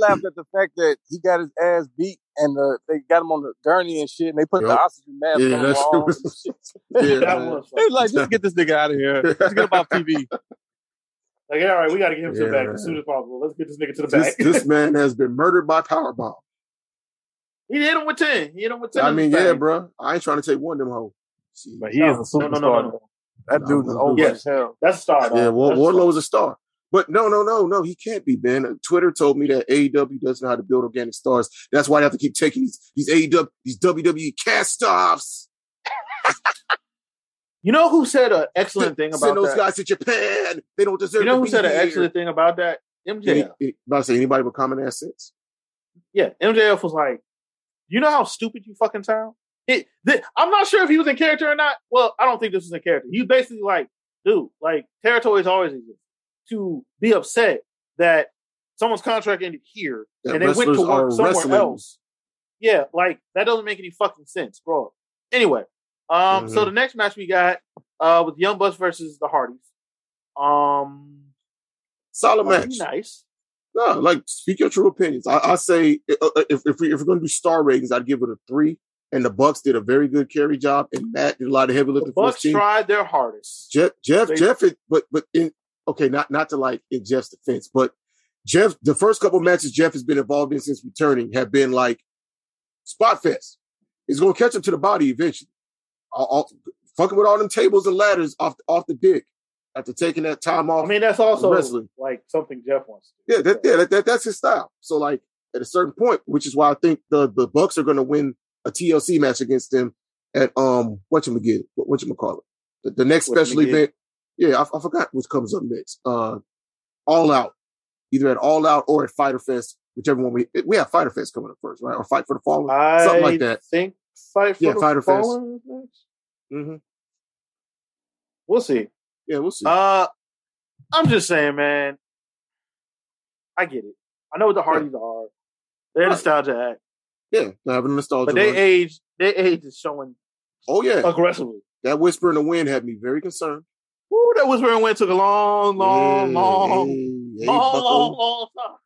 laughed at the fact that he got his ass beat and they got him on the gurney and shit, and they put the oxygen mask on the wall. They was like, just get this nigga out of here. Let's get him off TV. Like, all right, we got to get him to the back as soon as possible. Let's get this nigga to the back. This man has been murdered by Powerbomb. He hit him with 10. I mean, bro. I ain't trying to take one of them hoes. But he is a superstar. No. That dude is old as hell. That's a star. Yeah, Wardlow is a star. But no, he can't be, man. Twitter told me that AEW doesn't know how to build organic stars. That's why they have to keep taking these AEW, these WWE cast-offs. You know who said an excellent thing about that? Send those guys to Japan. They don't deserve to be here. You know who said an excellent thing about that? MJF. About to say, anybody with common assets? Yeah, MJF was like, you know how stupid you fucking sound? I'm not sure if he was in character or not. Well, I don't think this was in character. He was basically like, dude, like, territories always exist. To be upset that someone's contract ended here and they went to work somewhere else. Yeah, like, that doesn't make any fucking sense, bro. Anyway, so the next match we got with Young Bucks versus the Hardys. Solid match. Nice. No, like, speak your true opinions. I say, if we're going to do star ratings, I'd give it a 3. And the Bucks did a very good carry job, and Matt did a lot of heavy lifting for his team. The Bucks tried their hardest. Not in Jeff's defense, but Jeff, the first couple of matches Jeff has been involved in since returning have been like spot fest. It's going to catch him to the body eventually. Fucking with all them tables and ladders off the dick after taking that time off. I mean, that's also wrestling, like something Jeff wants to do. That's his style. So like at a certain point, which is why I think the Bucks are going to win a TLC match against them at whatchamacallit. The next special event. Yeah, I forgot what comes up next. All Out. Either at All Out or at Fyter Fest, whichever one we have Fyter Fest coming up first, right? Or Fight for the Fallen, something like that. I think Fyter Fallen. Mm-hmm. We'll see. Yeah, we'll see. I'm just saying, man, I get it. I know what the Hardys are. They're nostalgia act. Yeah, they're having a nostalgia. But their age is showing aggressively. That whisper in the wind had me very concerned. Ooh, that whisper and wind took a long time.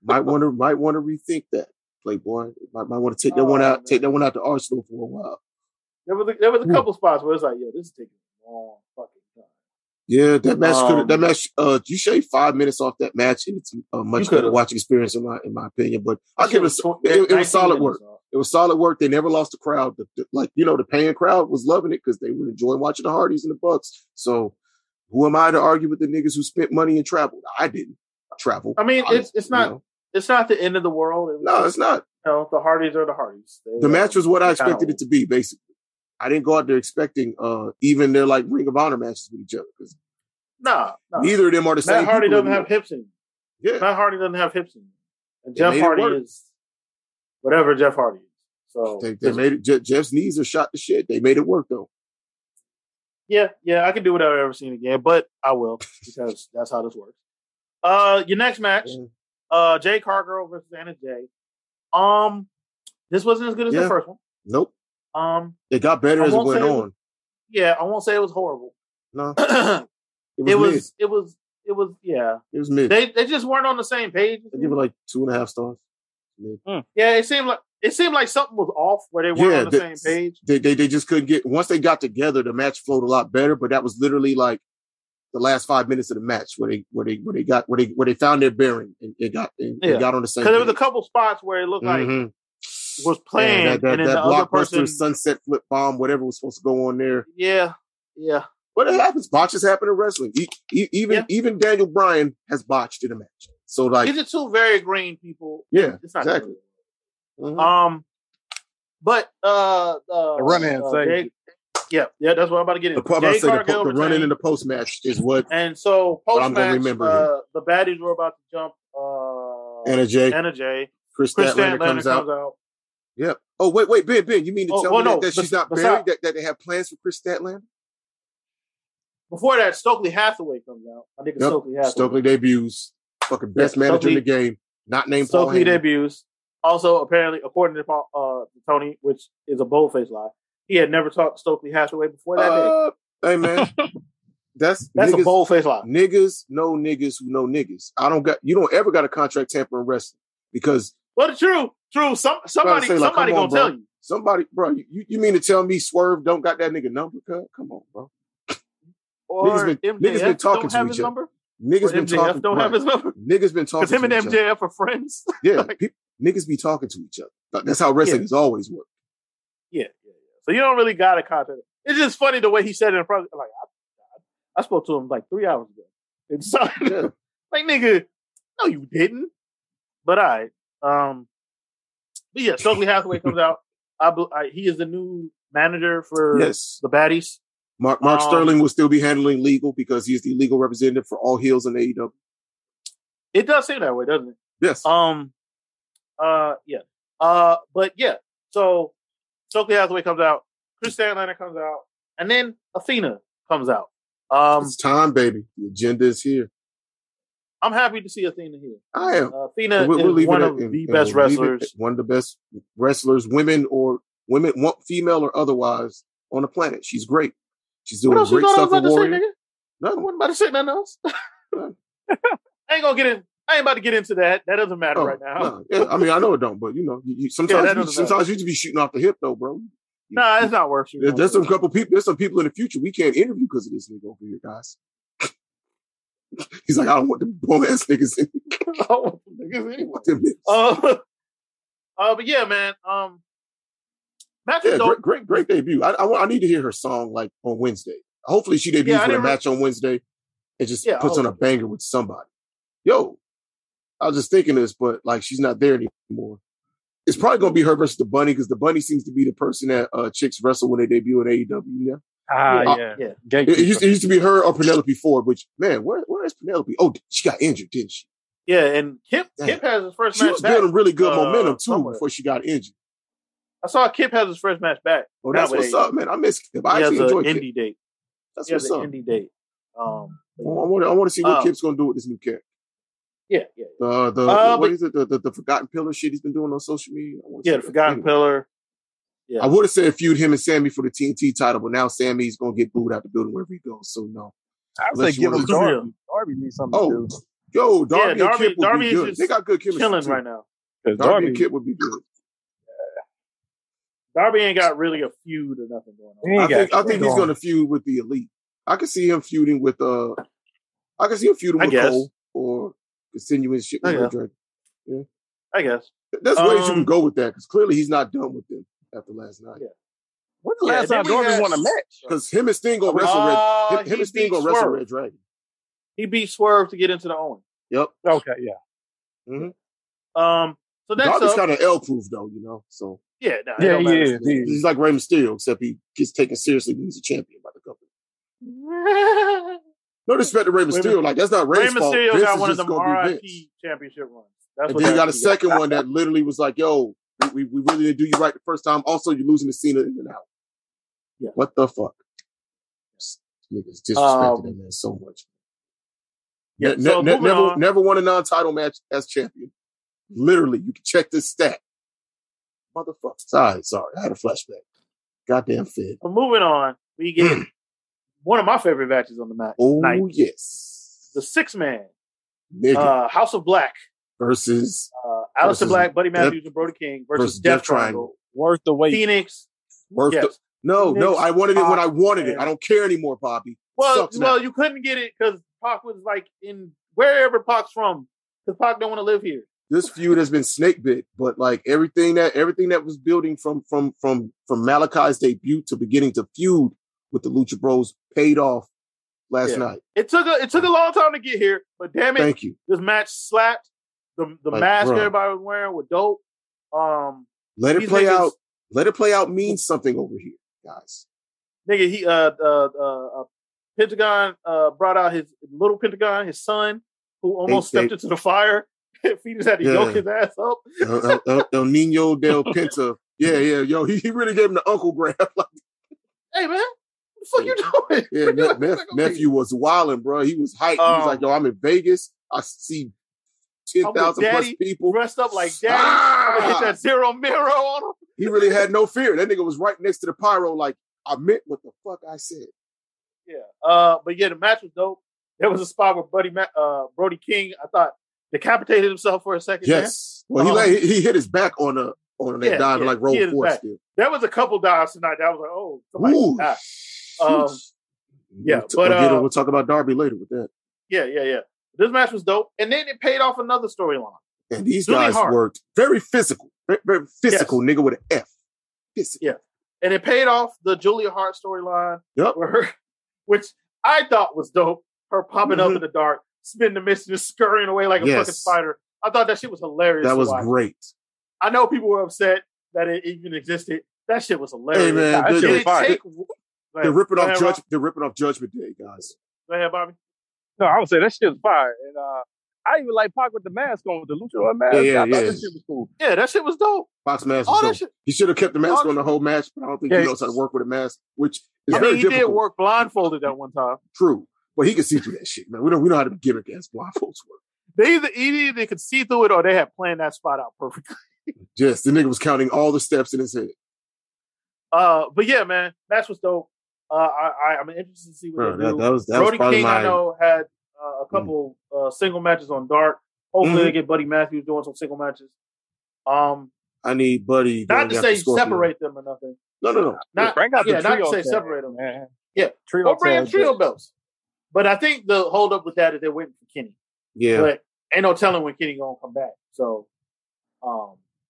Might want to rethink that, Playboy. Might want to take that one out. Man. Take that one out to Arsenal for a while. There was a couple spots where it's like, this is taking a long fucking time. Yeah, that match you shaved 5 minutes off that match, and it's a much better watching experience in my opinion. But I give it. It was solid work. It was solid work. They never lost the crowd. The paying crowd was loving it because they were enjoying watching the Hardys and the Bucks. So. Who am I to argue with the niggas who spent money and traveled? I didn't travel. I mean, it's not it's not the end of the world. It's not. You know, the Hardys are the Hardys. The match was what I expected it to be, basically. I didn't go out there expecting even their like Ring of Honor matches with each other. Nah. Neither of them are the same. Matt Hardy doesn't have hips in you. Yeah. Matt Hardy doesn't have hips in you. And Jeff Hardy is whatever Jeff Hardy is. So they made it. Jeff's knees are shot to shit. They made it work though. Yeah, I can do whatever I've ever seen again, but I will because that's how this works. Your next match, Jay Cargill versus Anna Jay. This wasn't as good as the first one. Nope. It got better as it went on. Yeah, I won't say it was horrible. No, it was mid. They just weren't on the same page. They give it like 2.5 stars. Mm. Yeah, it seemed like something was off where they weren't on the same page. They just couldn't get. Once they got together, the match flowed a lot better. But that was literally like the last 5 minutes of the match where they found their bearing and they got on the same. Because there was a couple spots where it looked like it was planned, and then the blockbuster sunset flip bomb, whatever was supposed to go on there. Yeah. But it happens. Botches happen in wrestling. Even Daniel Bryan has botched in a match. So like these are two very green people. Yeah, it's not exactly. Mm-hmm. But the run-in thing. Yeah, that's what I'm about to get into. The run-in and the post-match is what. And so post-match, the baddies were about to jump Anna Jay. Chris Statlander comes out. Yep. Oh, wait, Ben, you mean to tell me that she's not buried, that they have plans for Chris Statlander? Before that, Stokely Hathaway comes out. I think it's Stokely Hathaway. Stokely debuts. Fucking best manager in the game. Not named Paul Heyman. Stokely debuts. Also, apparently, according to Tony, which is a bold-faced lie, he had never talked to Stokely Hathaway before that day. Hey, man. That's a bold-faced lie. Niggas know niggas who know niggas. You don't ever got a contract tampering wrestling because... Well, true. Somebody gonna tell you. Somebody, bro. You mean to tell me Swerve don't got that nigga number? Come on, bro. Or niggas been talking to each other. Niggas been talking. Don't have his number. Niggas been talking. Because him and MJF are friends. Yeah, niggas be talking to each other. That's how wrestling has always worked. Yeah. So you don't really got a contract. It's just funny the way he said it in front of, like, I spoke to him like 3 hours ago. And so, like, nigga, no, you didn't. But but yeah, Stokely Hathaway comes out. He is the new manager for the Baddies. Mark Sterling will still be handling legal because he is the legal representative for all heels in AEW. It does seem that way, doesn't it? Yes. But yeah, so Stokely Hathaway comes out. Chris Statlander comes out, and then Athena comes out. It's time, baby. The agenda is here. I'm happy to see Athena here. I am. Athena is one of the best wrestlers. One of the best wrestlers, women, female or otherwise, on the planet. She's great. She's doing great stuff for Warrior. No, I wasn't about to say nothing else. I ain't about to get into that. That doesn't matter right now. No. Yeah, I mean, I know it don't, but sometimes you just be shooting off the hip, though, bro. Nah, it's not worth shooting. There's some people in the future we can't interview because of this nigga over here, guys. He's like, I don't want them bum-ass niggas in here. I don't want them niggas anyway. But yeah, man. Great debut. I need to hear her song like on Wednesday. Hopefully she debuts with a match on Wednesday and just puts on a banger with somebody. Yo, I was just thinking this, but like she's not there anymore. It's probably going to be her versus the Bunny because the Bunny seems to be the person that chicks wrestle when they debut in AEW now. It used to be her or Penelope Ford, which, man, where is Penelope? Oh, she got injured, didn't she? Yeah, and Kip has his first match back. She was building really good momentum, too, before she got injured. I saw Kip has his first match back. Oh, that's what's up, man. I miss Kip. I actually enjoy Kip. Indie date. That's what's up. Indie date. I want to see what Kip's going to do with this new character. Yeah. What is it? The Forgotten Pillar shit he's been doing on social media? The Forgotten Pillar. Yeah. I would have said feud him and Sammy for the TNT title, but now Sammy's going to get booed out the building wherever he goes. So, no. I would say give him Darby. Darby needs something to do. Yo, Darby and Kip would be good. They got good chemistry. Killing right now. Darby and Kip would be good. Darby ain't got really a feud or nothing going on. I think he's going to feud with the Elite. I can see him feuding with Cole or continuing shit with Drake. Yeah. I guess. There's ways you can go with that because clearly he's not done with them. After last night. Yeah. When's the last time Darby won a match? Because him and Sting going to wrestle Red Dragon. He beat Swerve to get into the Owen. Yep. Okay, yeah. Mm-hmm. So that's Darby's kind of L-proof, though, you know? So he is. He's like Rey Mysterio, except he gets taken seriously when he's a champion by the company. No disrespect to Rey Mysterio. Like, that's not Rey's fault. Rey Mysterio got one of them RIP championship runs. That's and then you got a second one that literally was like, yo, we really didn't do you right the first time. Also, you're losing to Cena in and out. Yeah. What the fuck? Niggas disrespecting him man so much. Yeah. Never won a non-title match as champion. Literally, you can check this stat. Motherfucker. Sorry. I had a flashback. Goddamn fit. Well, moving on, we get one of my favorite matches on the night. Oh yes, the six man House of Black. Versus Aleister Black, Buddy Matthews, and Brody King versus Death Triangle. Worth the wait. Phoenix. No, I wanted it when I wanted it. I don't care anymore, Bobby. Well, you couldn't get it because Pac was like in wherever Pac's from. Because Pac don't want to live here. This feud has been snake bit, but like everything that was building from Malachi's debut to beginning to feud with the Lucha Bros paid off last night. It took a long time to get here, but damn it, thank you. This match slapped. The mask everybody was wearing was dope. Let it play out means something over here, guys. Nigga, he Pentagon brought out his little Pentagon, his son, who almost stepped into the fire. If he just had to yoke his ass up. El Nino del Pinta. Yo, he really gave him the uncle grab. Like, hey, man, what the fuck you doing? Yeah, nephew was wilding, bro. He was hyped. He was like, yo, I'm in Vegas. I see 10,000 plus people. Dressed up like daddy. I'm gonna hit that Zero Miro on him. He really had no fear. That nigga was right next to the pyro like, I meant what the fuck I said. Yeah. But yeah, the match was dope. There was a spot where Brody King, I thought, decapitated himself for a second. Yes. There. Well, he hit his back on a dive and like roll forward skill. There was a couple dives tonight that I was like, oh, somebody died. We'll talk about Darby later with that. Yeah. This match was dope. And then it paid off another storyline. And these guys worked very physical. Very physical, nigga with an F. Physical. Yeah. And it paid off the Julia Hart storyline, which I thought was dope. Her popping up in the dark, spinning the mist, just scurrying away like a fucking spider. I thought that shit was hilarious. That was great. I know people were upset that it even existed. That shit was hilarious. Hey, man, they're ripping off Judgment Day, guys. Go ahead, Bobby. No, I would say that shit was fire. And I even like Pac with the mask on, with the Luchador mask. I thought that shit was cool. Yeah, that shit was dope. Fox mask was dope. He should have kept the mask on the whole match, but I don't think he knows how to work with a mask, which is very difficult. He did work blindfolded that one time. True. But he could see through that shit, man. We know how to gimmick ass blindfolds work. They either could see through it or they had planned that spot out perfectly. Yes, the nigga was counting all the steps in his head. But yeah, man, match was dope. I'm interested to see what they do. Brody King, I know, had a couple single matches on Dark. Hopefully they get Buddy Matthews doing some single matches. I need Buddy. Not to say separate them or nothing. No. Not to say separate them. Man. Yeah, or bring trio belts. But I think the hold up with that is they're waiting for Kenny. Yeah, but ain't no telling when Kenny gonna come back. So,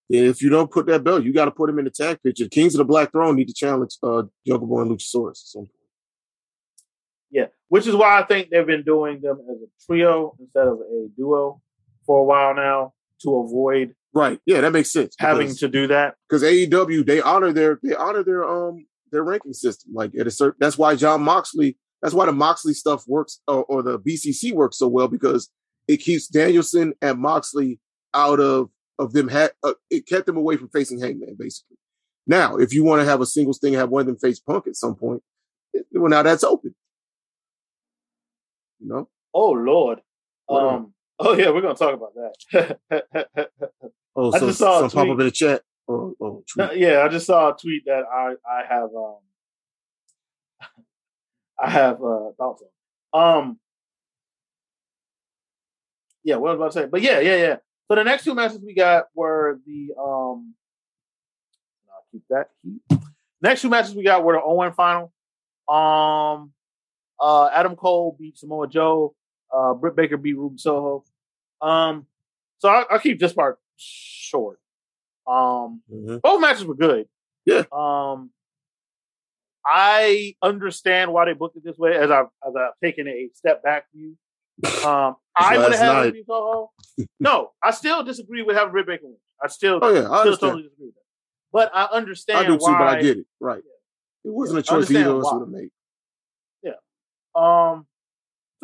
if you don't put that belt, you got to put him in the tag picture. Kings of the Black Throne need to challenge Jungle Boy and Luchasaurus at some point. Yeah, which is why I think they've been doing them as a trio instead of a duo for a while now to avoid. Right. Yeah, that makes sense. Having to do that because AEW they honor their ranking system. Like at a certain, that's why John Moxley. That's why the Moxley stuff works, or the BCC works so well, because it keeps Danielson and Moxley out of them. It kept them away from facing Hangman, basically. Now, if you want to have a singles thing, have one of them face Punk at some point, now that's open. You know? Oh, Lord. We're going to talk about that. I just saw some pop up in the chat. I just saw a tweet that I have... I have thoughts on. What I was about to say. But yeah. So the next two matches we got were the Owen final. Adam Cole beat Samoa Joe. Britt Baker beat Ruben Soho. So I'll keep this part short. Both matches were good. Yeah. I understand why they booked it this way, as I've taken a step back view. I would have had Ruben Soho. No, I still disagree with having Britt Baker win. I still totally disagree with that. But I understand. I do too, but I get it. Right. Yeah. It wasn't a choice either of us would have made. Yeah. So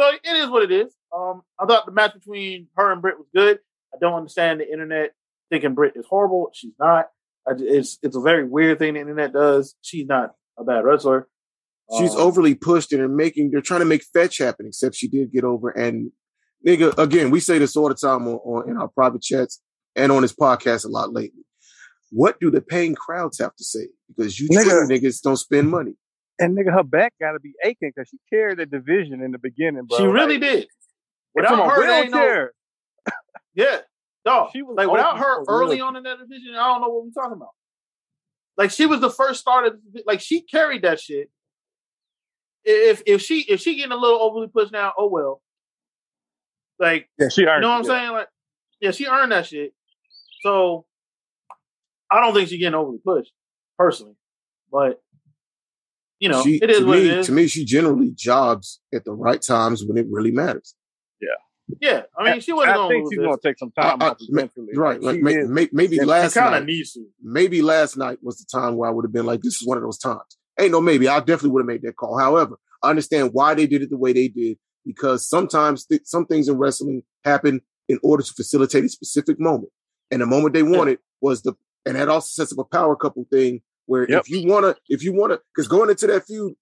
it is what it is. I thought the match between her and Britt was good. I don't understand the internet thinking Britt is horrible. She's not. It's a very weird thing the internet does. She's not a bad wrestler. She's overly pushed and they're trying to make fetch happen, except she did get over. And nigga, again, we say this all the time in our private chats and on this podcast a lot lately. What do the paying crowds have to say? Because you niggas don't spend money. And nigga, her back gotta be aching because she carried the division in the beginning, bro. She really did. Without her, ain't no... Yeah. No. She was like, without her early on in that division, I don't know what we're talking about. Like, she was the first starter. Like, she carried that shit. If she getting a little overly pushed now, oh well. Like, yeah, she earned, you know what I'm saying? Like, yeah, she earned that shit. So, I don't think she's getting overly pushed, personally. But, you know, it is what it is. To me, she generally jobs at the right times when it really matters. Yeah. Yeah, I mean, she wasn't going to lose. I think she's going to take some time out mentally. Right. Like, maybe last night was the time where I would have been like, this is one of those times. Ain't no maybe. I definitely would have made that call. However, I understand why they did it the way they did, because sometimes some things in wrestling happen in order to facilitate a specific moment. And the moment they wanted was the, and that also sets up a power couple thing where if you want to, because going into that feud,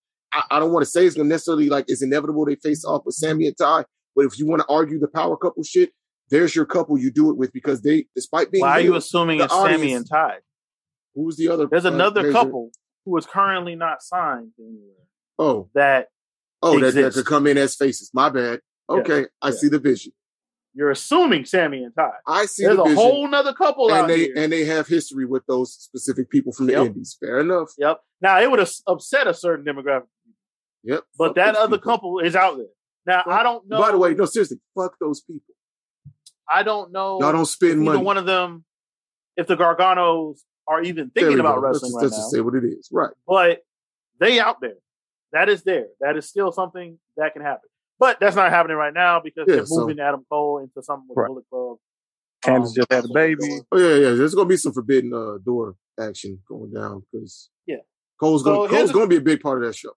I don't want to say it's going to necessarily, like, it's inevitable they face off with Sammy and Ty, but if you want to argue the power couple shit, there's your couple you do it with, because they, despite being... Why are you assuming it's audience, Sammy and Ty? Who's the other... There's another couple who is currently not signed anywhere. Oh. That could come in as faces. My bad. Okay, yeah. I see the vision. You're assuming Sammy and Ty. I see the vision. There's a whole nother couple out there. And they have history with those specific people from the Indies. Fair enough. Yep. Now, it would upset a certain demographic. Yep. But fuck that other couple is out there. Now, I don't know... By the way, no, seriously, fuck those people. I don't know. Y'all don't spend money. One of them, if the Garganos are even thinking about wrestling right now. Let's just say what it is. Right. But they out there. That is there. That is still something that can happen. But that's not happening right now because they're moving Adam Cole into something with Bullet Club. Candace just had a baby. Oh, yeah. There's going to be some Forbidden Door action going down because Cole's going to be a big part of that show.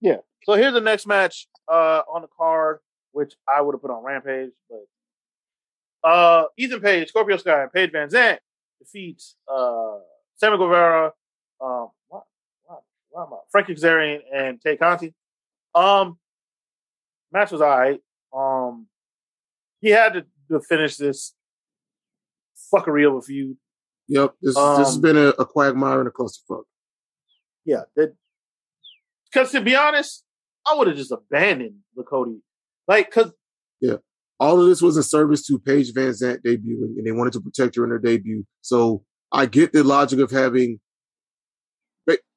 Yeah. So here's the next match on the card, which I would have put on Rampage, but Ethan Page, Scorpio Sky, and Paige VanZant defeats Sammy Guevara, Frankie Kazarian, and Tay Conti. Match was all right. He had to finish this fuckery of a feud. Yep, this has been a quagmire and a clusterfuck. Yeah, because to be honest, I would have just abandoned the Cody, all of this was in service to Paige VanZant debuting, and they wanted to protect her in her debut. So I get the logic of having...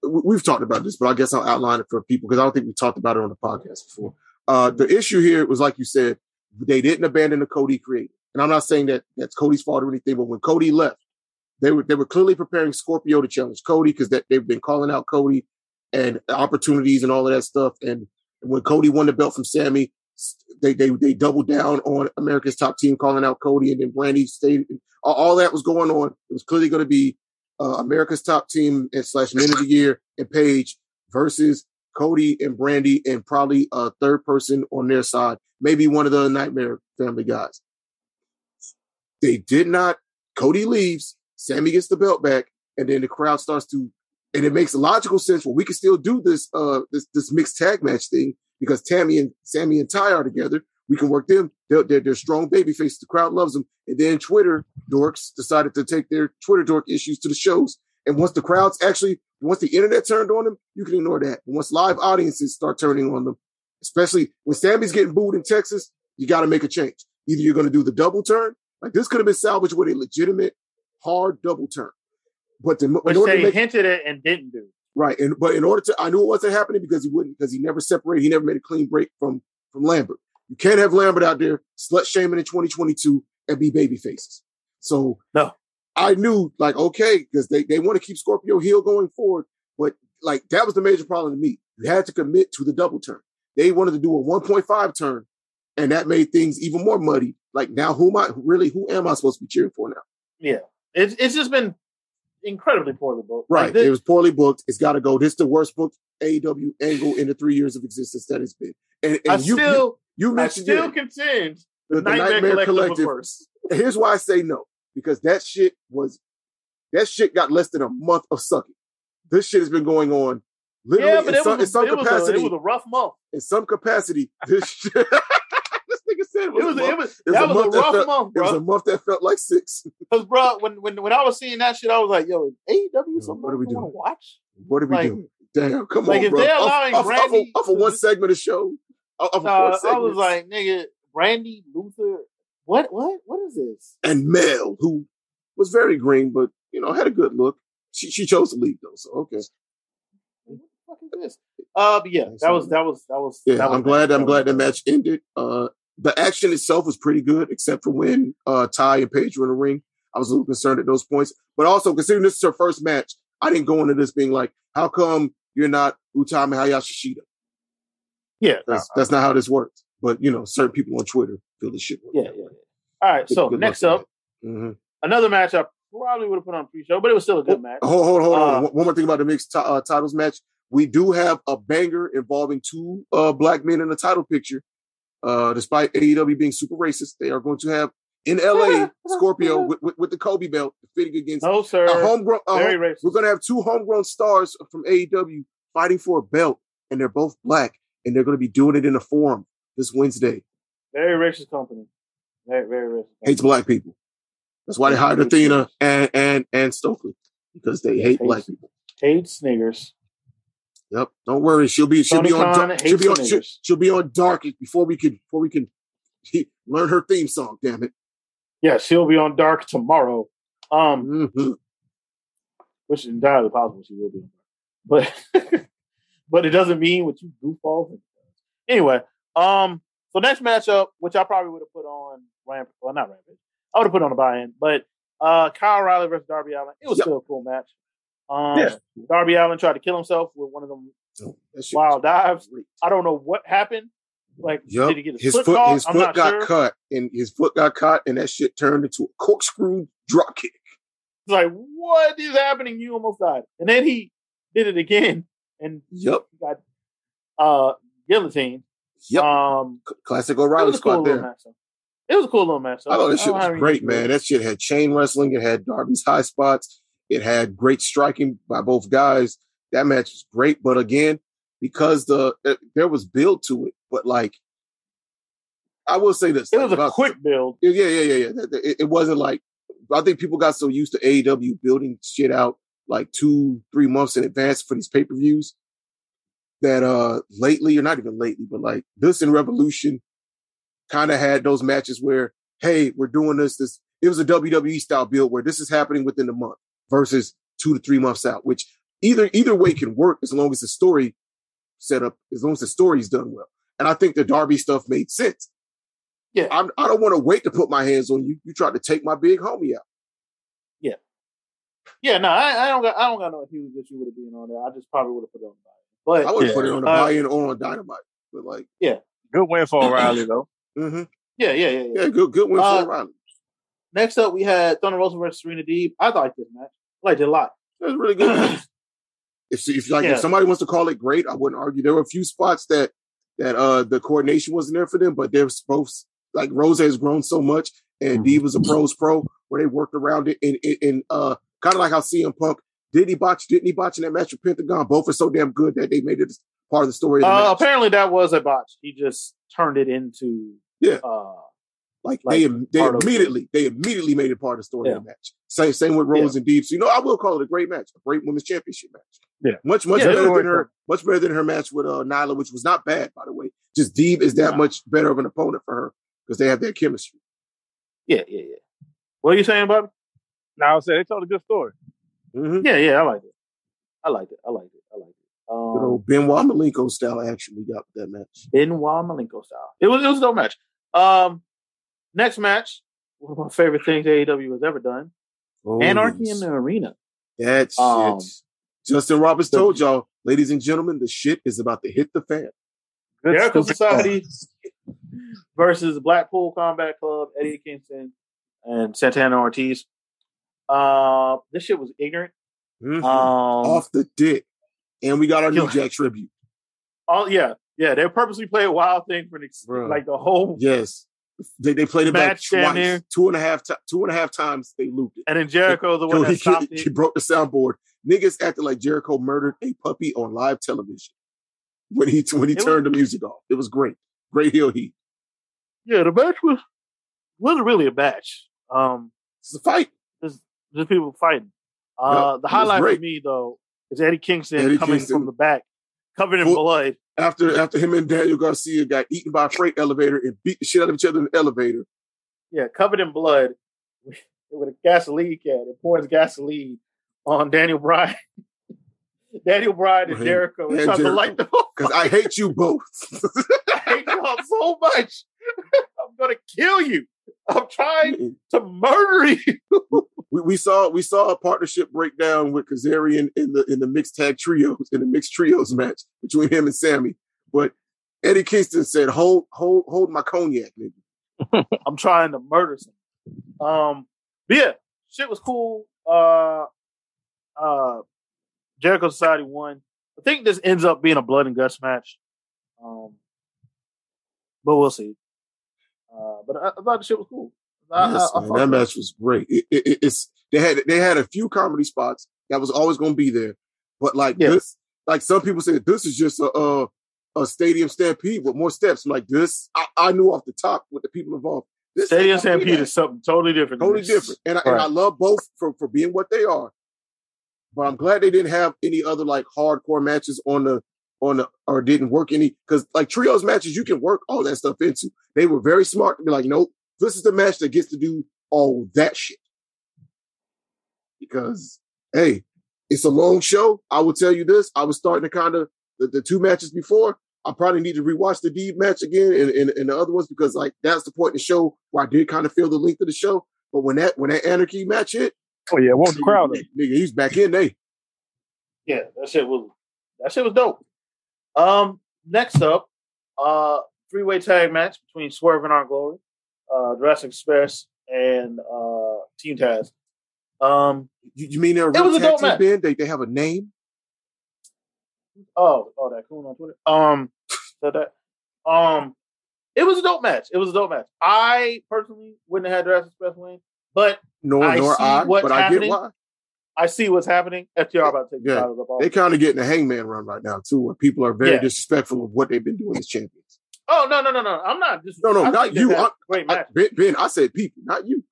We've talked about this, but I guess I'll outline it for people because I don't think we talked about it on the podcast before. The issue here was, like you said, they didn't abandon the Cody creative. And I'm not saying that that's Cody's fault or anything, but when Cody left, they were clearly preparing Scorpio to challenge Cody because they've been calling out Cody and opportunities and all of that stuff. And when Cody won the belt from Sammy, they doubled down on America's Top Team, calling out Cody, and then Brandy stayed. All that was going on. It was clearly going to be America's Top Team and / Men of the Year and Paige versus Cody and Brandy and probably a third person on their side, maybe one of the Nightmare Family guys. They did not. Cody leaves. Sammy gets the belt back, and then the crowd starts to, and it makes logical sense. Well, we can still do this mixed tag match thing. Because Sammy and Ty are together, we can work them. They're strong baby faces. The crowd loves them. And then Twitter dorks decided to take their Twitter dork issues to the shows. And once the internet turned on them, you can ignore that. And once live audiences start turning on them, especially when Sammy's getting booed in Texas, you got to make a change. Either you're going to do the double turn, like this could have been salvaged with a legitimate hard double turn, but they hinted at and didn't do. Right, but in order to, I knew it wasn't happening because he never separated. He never made a clean break from Lambert. You can't have Lambert out there slut shaming in 2022 and be baby faces. So no, I knew because they want to keep Scorpio heel going forward, but that was the major problem to me. You had to commit to the double turn. They wanted to do a 1.5 turn, and that made things even more muddy. Now, who am I supposed to be cheering for now? Yeah, it's just been incredibly poorly booked. Right. It was poorly booked. It's got to go. This is the worst booked AEW angle in the 3 years of existence that it's been. And you mentioned I still contend the Nightmare Collective first. Here's why I say no. Because that shit got less than a month of sucking. This shit has been going on literally in some capacity. It was a rough month. In some capacity, this shit. It was a rough month, bro. It was a month that felt like six. Because, bro, when I was seeing that shit, I was like, yo, is AEW something I want to watch? What are we doing? Damn, come on, bro. Like, if they're allowing Brandy... Off of one segment of show. I was like, nigga, Brandy, Luther, what is this? And Mel, who was very green, but, had a good look. She chose to leave, though, so okay. What the fuck is this? But yeah, that was... Yeah, I'm glad the match ended. The action itself was pretty good, except for when Ty and Paige were in the ring. I was a little concerned at those points. But also, considering this is her first match, I didn't go into this being like, how come you're not Utami Hayashishida? Yeah. That's not how this works. But, certain people on Twitter feel this shit. Yeah. All right, so next up, another match I probably would have put on pre-show, but it was still a good match. Hold on. One more thing about the mixed titles match. We do have a banger involving two black men in the title picture. Despite AEW being super racist, they are going to have in LA Scorpio with the Kobe belt fitting against a homegrown. Very racist. We're going to have two homegrown stars from AEW fighting for a belt, and they're both black, and they're going to be doing it in a forum this Wednesday. Very racist company. Very, very racist company. Hates black people. That's why they hired Athena and Stokely, because they hate black people. Hates niggers. Yep. Don't worry. She'll be on Dark before we can learn her theme song. Damn it. Yeah, she'll be on Dark tomorrow. Which is entirely possible she will be, but but it doesn't mean what you goofballs. Anyway, so next matchup, which I probably would have put on Rampage. Well, not Rampage. I would have put on a buy-in, but Kyle O'Reilly versus Darby Allin. It was still a cool match. Darby Allin tried to kill himself with one of them wild dives. I don't know what happened. Like, did he get his foot caught? His foot got caught, and that shit turned into a corkscrew drop kick. It's like, what is happening? You almost died, and then he did it again, and he got guillotined. Yep, classic O'Reilly spot there. It was a cool little match. So I thought this shit was great, man. That shit had chain wrestling. It had Darby's high spots. It had great striking by both guys. That match was great. But again, because there was build to it. But like, I will say this. It was a quick build. Yeah. It wasn't like, I think people got so used to AEW building shit out like 2-3 months in advance for these pay-per-views that lately, or not even lately, but like this and Revolution kind of had those matches where, hey, we're doing this. It was a WWE style build where this is happening within the month versus 2 to 3 months out, which either way can work as long as the story set up, as long as the story's done well. And I think the Darby stuff made sense. Yeah. I don't want to wait to put my hands on you. You tried to take my big homie out. Yeah. Yeah, no, I don't got no huge issue with it being on there. I just probably would have put it on the buy-in. But I would have put it on the buy-in or on Dynamite. But like, yeah. Good win for O'Reilly though. Mm-hmm. Yeah. Good win for O'Reilly. Next up, we had Thunder Rosa versus Serena Deeb. I liked this match. I liked it a lot. It was really good. If somebody wants to call it great, I wouldn't argue. There were a few spots that the coordination wasn't there for them, but they're both like Rosa has grown so much, and Deeb was a pros pro where they worked around it and kind of like how CM Punk didn't he botch in that match with Pentagon? Both are so damn good that they made it part of the story. Apparently, that was a botch. He just turned it into they immediately made it part of the story of the match. Same with Rose and Deeb. So, I will call it a great match, a great women's championship match. Yeah, much better than her. Much better than her match with Nyla, which was not bad, by the way. Just Deeb is that much better of an opponent for her because they have that chemistry. Yeah. What are you saying, Bobby? No, I was saying they told a good story. Mm-hmm. Yeah, I liked it. Good old Benoit Malenko style action we got with that match. Benoit Malenko style. It was a dope match. Next match, one of my favorite things AEW has ever done. Anarchy in the Arena. That shit. Justin Roberts told y'all, ladies and gentlemen, the shit is about to hit the fan. Jericho Society versus Blackpool Combat Club, Eddie Kingston, and Santana Ortiz. This shit was ignorant. Mm-hmm. Off the dick. And we got our New Jack tribute. Oh, yeah. Yeah, they purposely played a wild thing for the whole... Yes. They played it back twice. Two and a half times they looped it. And then Jericho, the one that stopped it. He broke the soundboard. Niggas acted like Jericho murdered a puppy on live television when he turned the music off. It was great. Great heel heat. Yeah, the match wasn't really a match. It's a fight. There's people fighting. The highlight for me, though, is Eddie Kingston coming from the back, covered in blood. After him and Daniel Garcia got eaten by a freight elevator and beat the shit out of each other in the elevator. Yeah, covered in blood with a gasoline can. It pours gasoline on Daniel Bryan. Daniel Bryan and Jericho. And trying to light the whole because I hate you both. I hate you all so much. I'm going to kill you. I'm trying to murder you. We saw a partnership breakdown with Kazarian in the mixed tag trios match between him and Sammy. But Eddie Kingston said, "Hold my cognac, nigga. I'm trying to murder some." But yeah, shit was cool. Jericho Society won. I think this ends up being a blood and guts match. but we'll see. But I thought the shit was cool. That match was great. They had a few comedy spots that was always going to be there, but like this, like some people said, this is just a stadium stampede with more steps. Like this, I knew off the top with the people involved. This stadium stampede is something totally different. Totally different, and I love both for being what they are. But I'm glad they didn't have any other like hardcore matches on the or didn't work any, because like trios matches you can work all that stuff into. They were very smart to be like, nope, this is the match that gets to do all that shit. Because hey, it's a long show. I will tell you this. I was starting to kind of the two matches before. I probably need to rewatch the D match again and the other ones, because like that's the point in the show where I did kind of feel the length of the show. But when that Anarchy match hit. Oh yeah, what the crowd? Nigga, he's back in there. Yeah, that shit was dope. Next up, three-way tag match between Swerve and Our Glory, Jurassic Express, and Team Taz. You mean they're a real tag team band? They have a name? Oh, that coon on Twitter. Said that. It was a dope match. I personally wouldn't have had Jurassic Express win, but I get why. I see what's happening. FTR about to take the titles up. They kind of getting a hangman run right now too, where people are very disrespectful of what they've been doing as champions. Oh no! I'm not. Not you. Great match, Ben. I said people, not you.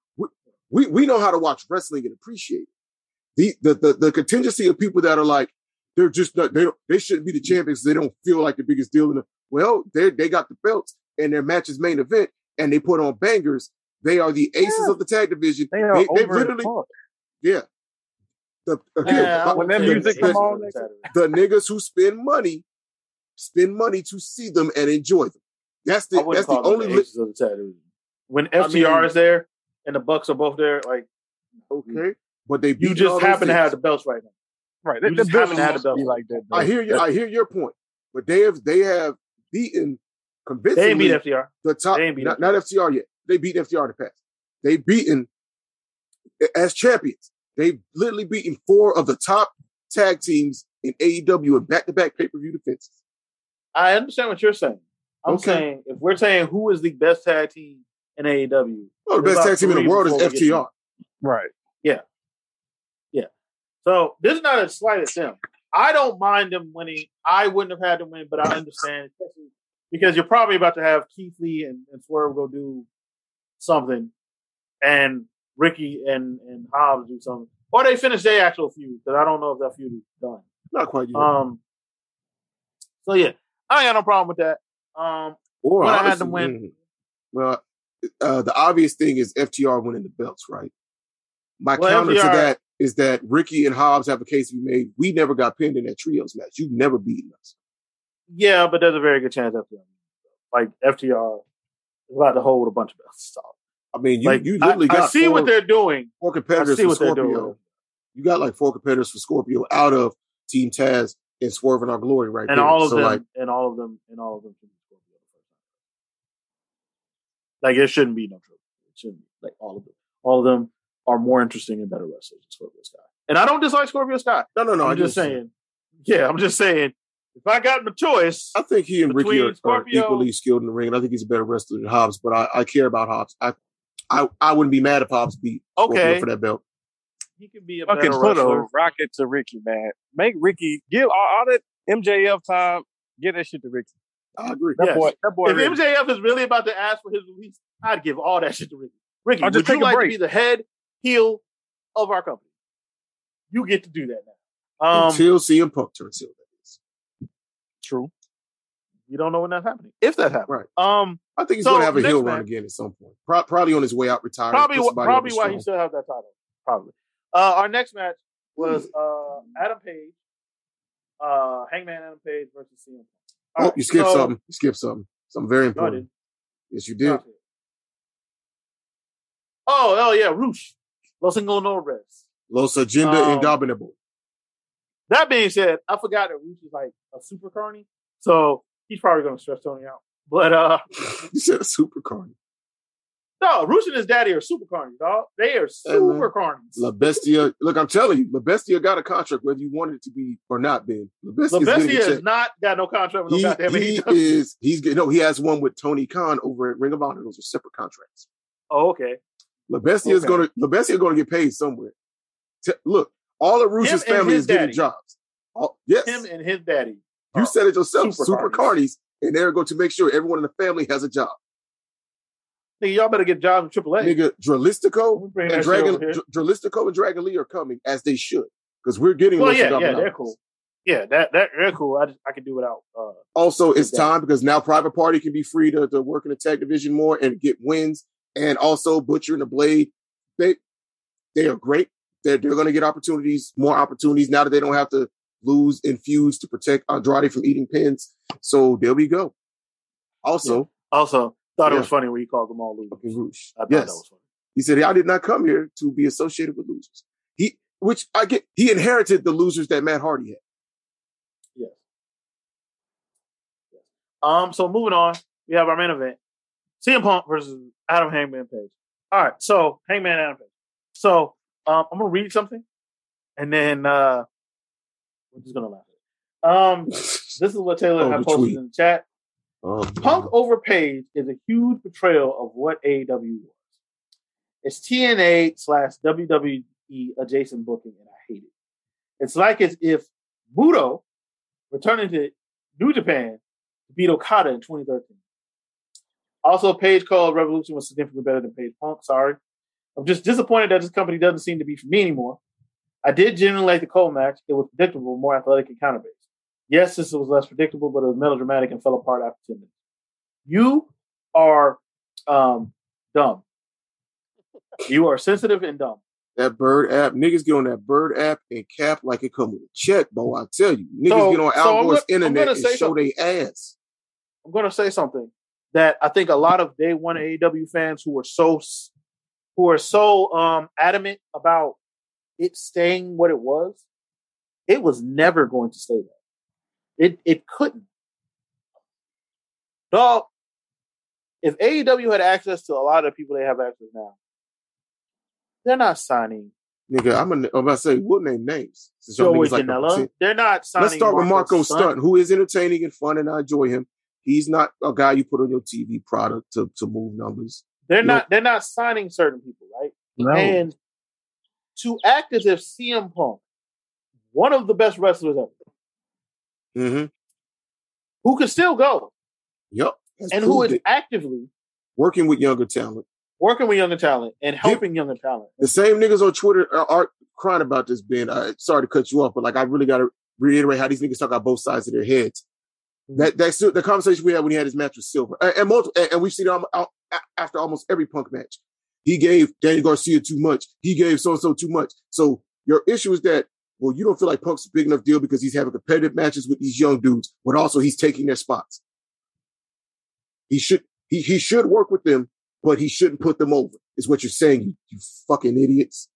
We know how to watch wrestling and appreciate it. The contingency of people that are like they're just not, they shouldn't be the champions. They don't feel like the biggest deal in the. Well, they got the belts and their match's main event, and they put on bangers. They are the aces of the tag division. They literally, when that music comes on, the niggas who spend money to see them and enjoy them. That's the only aces of the tag division. When FTR is there and the Bucks are both there, like okay, but they you just happen to have the belts right now, right? You just happen to have the belts. Like that, I hear you. I hear your point, but they have beaten convincingly. They ain't beat FTR. The top, they ain't beat not FTR yet. They beat FTR in the past. They beaten as champions. They've literally beaten 4 of the top tag teams in AEW in back-to-back pay-per-view defenses. I understand what you're saying. I'm saying if we're saying who is the best tag team in AEW, well, the best tag team in the world is FTR. Right. Yeah. Yeah. So this is not a slight at them. I don't mind them winning. I wouldn't have had them win, but I understand, especially because you're probably about to have Keith Lee and Swerve go do something, and Ricky and Hobbs do something, or they finish their actual feud, because I don't know if that feud is done. Not quite yet. So yeah, I ain't got no problem with that. Or when honestly, I had them win. Well, the obvious thing is FTR winning the belts, right? My counter to that is that Ricky and Hobbs have a case we made. We never got pinned in that trios match. You've never beaten us. Yeah, but there's a very good chance FTR. Like FTR. About to hold a bunch of belts. So, I mean, you literally got. I see what they're doing. 4 competitors for Scorpio. You got like 4 competitors for Scorpio out of Team Taz and Swerve and Our Glory, right? And all of them. Like it shouldn't be no trouble. It shouldn't be like all of them. All of them are more interesting and better wrestlers than Scorpio Sky. And I don't dislike Scorpio Sky. No. I'm just saying. Yeah, I'm just saying. If I got my choice, I think he and Ricky are equally skilled in the ring, and I think he's a better wrestler than Hobbs. But I care about Hobbs. I wouldn't be mad if Hobbs beat Scorpio for that belt. He could be a better wrestler. Put a rocket to Ricky, man. Make Ricky give all that MJF time. Give that shit to Ricky. I agree. That boy. If Ricky. MJF is really about to ask for his release, I'd give all that shit to Ricky. Ricky, would you like to be the head heel of our company? You get to do that now. Until CM Punk turns heel. True. You don't know when that's happening. If that happens. Right. I think he's going to have a heel run again at some point. Probably on his way out retiring. Probably why he still has that title. Probably. Our next match was Adam Page, Hangman Adam Page versus CM Punk. Right, you skipped something. Something very important. Yes, you did. Oh, yeah. Roosh. Los Ingonobles. Los Agenda Indomitable. That being said, I forgot that Roosh is like a super carny, so he's probably going to stress Tony out. But you said a super carny. No, Roosh and his daddy are super carny, dog. They are super carnies. La Bestia, look, I'm telling you, La Bestia got a contract whether you wanted it to be or not, Ben. La Bestia has not got no contract with no goddamn AEW. He has one with Tony Khan over at Ring of Honor. Those are separate contracts. Oh, okay. La Bestia is going to get paid somewhere. Look, all of Roosh's family is getting jobs. Yes. Him and his daddy. You said it yourself, super carnies, and they're going to make sure everyone in the family has a job. Nigga, y'all better get jobs in AAA. Nigga, Dralistico and Dragon Lee are coming, as they should, because we're getting. Well, yeah, they're cool. Yeah, that they're cool. I can do without. Also, it's time because now Private Party can be free to work in the tag division more and get wins, and also Butcher and the Blade. They are great. They're going to get more opportunities now that they don't have to lose and fuse to protect Andrade from eating pins. So there we go. Also. Thought it was funny when he called them all losers. I thought that was funny. He said, "I did not come here to be associated with losers." He inherited the losers that Matt Hardy had. Yes. Yeah. So moving on, we have our main event: CM Punk versus Adam Hangman Page. All right. So Hangman Adam Page. So I'm gonna read something, and then I'm just gonna laugh at it. This is what Taylor had posted in the chat. Punk over Page is a huge portrayal of what AEW was. It's TNA/WWE adjacent booking, and I hate it. It's like as if Muto returning to New Japan to beat Okada in 2013. Also, Page called Revolution was significantly better than Page Punk. Sorry. I'm just disappointed that this company doesn't seem to be for me anymore. I did genuinely like the Cole match. It was predictable, more athletic and counter-based. Yes, this was less predictable, but it was melodramatic and fell apart after 10 minutes. You are dumb. You are sensitive and dumb. That Bird app. Niggas get on that Bird app and cap like it come with a check, bo. I tell you. Niggas get on Algo's internet and show their ass. I'm going to say something that I think a lot of day one AEW fans who are so adamant about it staying what it was never going to stay that. It couldn't. Dog, if AEW had access to a lot of the people they have access now, they're not signing. Nigga, I'm about to say, we'll name names. Joey Janela. They're not signing. Let's start with Marco Stunt, who is entertaining and fun, and I enjoy him. He's not a guy you put on your TV product to move numbers. They're not signing certain people, right? No. And to act as if CM Punk, one of the best wrestlers ever, mm-hmm, who can still go. Yep. And who is actively working with younger talent and helping younger talent. The same niggas on Twitter are crying about this, Ben. Sorry to cut you off, but I really got to reiterate how these niggas talk about both sides of their heads. Mm-hmm. That's the conversation we had when he had his match with Silver. And we've seen it after almost every Punk match. He gave Daniel Garcia too much. He gave so-and-so too much. So your issue is that, well, you don't feel like Punk's a big enough deal because he's having competitive matches with these young dudes, but also he's taking their spots. He should work with them, but he shouldn't put them over, is what you're saying, you fucking idiots.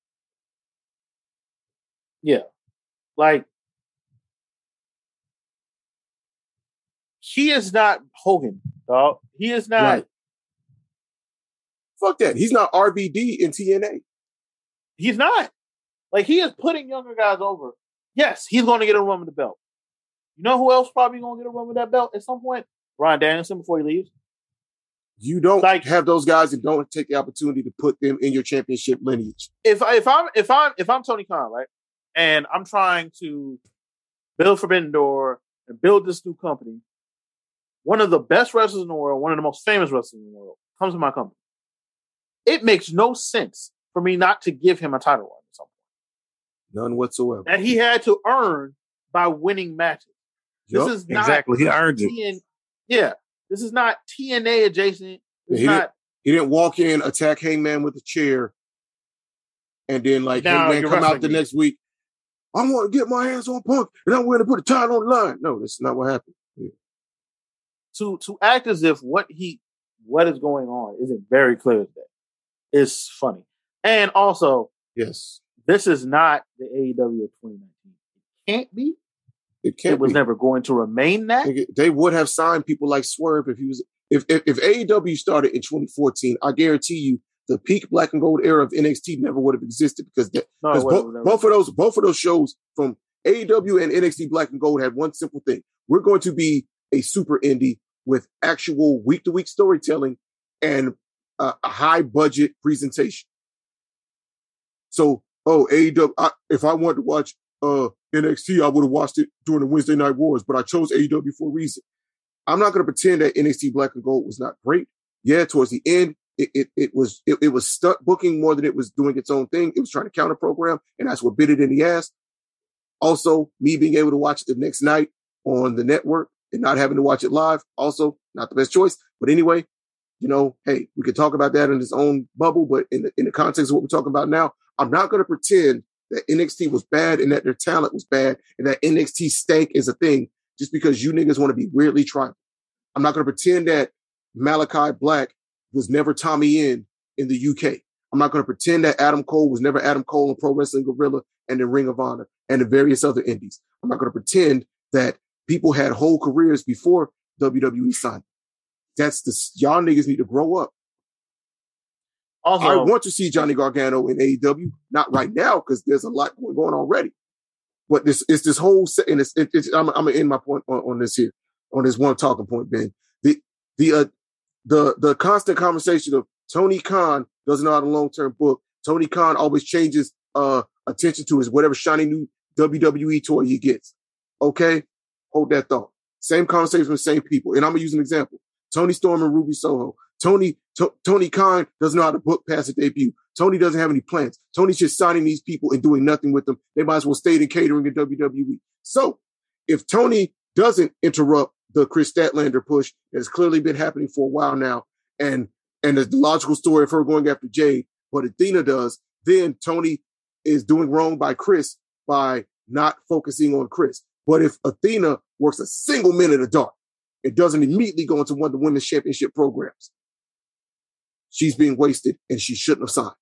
Yeah. He is not Hogan, dog. He is not. Right. Fuck that. He's not RVD in TNA. He's not. He is putting younger guys over. Yes, he's going to get a run with the belt. You know who else probably going to get a run with that belt at some point? Bryan Danielson before he leaves. You don't have those guys and don't take the opportunity to put them in your championship lineage. If I'm Tony Khan, right, and I'm trying to build Forbidden Door and build this new company, one of the best wrestlers in the world, one of the most famous wrestlers in the world, comes to my company. It makes no sense for me not to give him a title run. None whatsoever. That he had to earn by winning matches. Yep, this is not exactly. He earned it. Yeah. This is not TNA adjacent. He didn't walk in, attack Hangman with a chair, and then Hangman come out the next week. I want to get my hands on Punk, and I'm going to put a title on the line. No, that's not what happened. Yeah. To act as if what is going on isn't very clear today. It's funny, and also yes. This is not the AEW of 2019. It can't be. It was never going to remain that. They would have signed people like Swerve if he was. If AEW started in 2014, I guarantee you the peak black and gold era of NXT never would have existed because both of those shows from AEW and NXT Black and Gold had one simple thing. We're going to be a super indie with actual week-to-week storytelling and a high-budget presentation. So, AEW, if I wanted to watch NXT, I would have watched it during the Wednesday Night Wars, but I chose AEW for a reason. I'm not going to pretend that NXT Black and Gold was not great. Yeah, towards the end, it was stunt booking more than it was doing its own thing. It was trying to counter-program, and that's what bit it in the ass. Also, me being able to watch it the next night on the network and not having to watch it live, also not the best choice. But anyway, you know, hey, we could talk about that in its own bubble, but in the context of what we're talking about now, I'm not going to pretend that NXT was bad and that their talent was bad and that NXT stank is a thing just because you niggas want to be weirdly tribal. I'm not going to pretend that Malachi Black was never Tommy Inn in the UK. I'm not going to pretend that Adam Cole was never Adam Cole in Pro Wrestling Guerrilla and in Ring of Honor and the various other indies. I'm not going to pretend that people had whole careers before WWE signed. Y'all niggas need to grow up. Also, I want to see Johnny Gargano in AEW, not right now because there's a lot going on already. But I'm gonna end my point on this one talking point, Ben. The constant conversation of Tony Khan doesn't know how to long-term book. Tony Khan always changes attention to his whatever shiny new WWE toy he gets. Okay, hold that thought. Same conversation with the same people, and I'm gonna use an example. Tony Storm and Ruby Soho. Tony Khan doesn't know how to book past a debut. Tony doesn't have any plans. Tony's just signing these people and doing nothing with them. They might as well stay in catering at WWE. So if Tony doesn't interrupt the Chris Statlander push that's clearly been happening for a while now, and the logical story of her going after Jade, but Athena does, then Tony is doing wrong by Chris by not focusing on Chris. But if Athena works a single minute of dark, it doesn't immediately go into one of the women's championship programs. She's being wasted and she shouldn't have signed.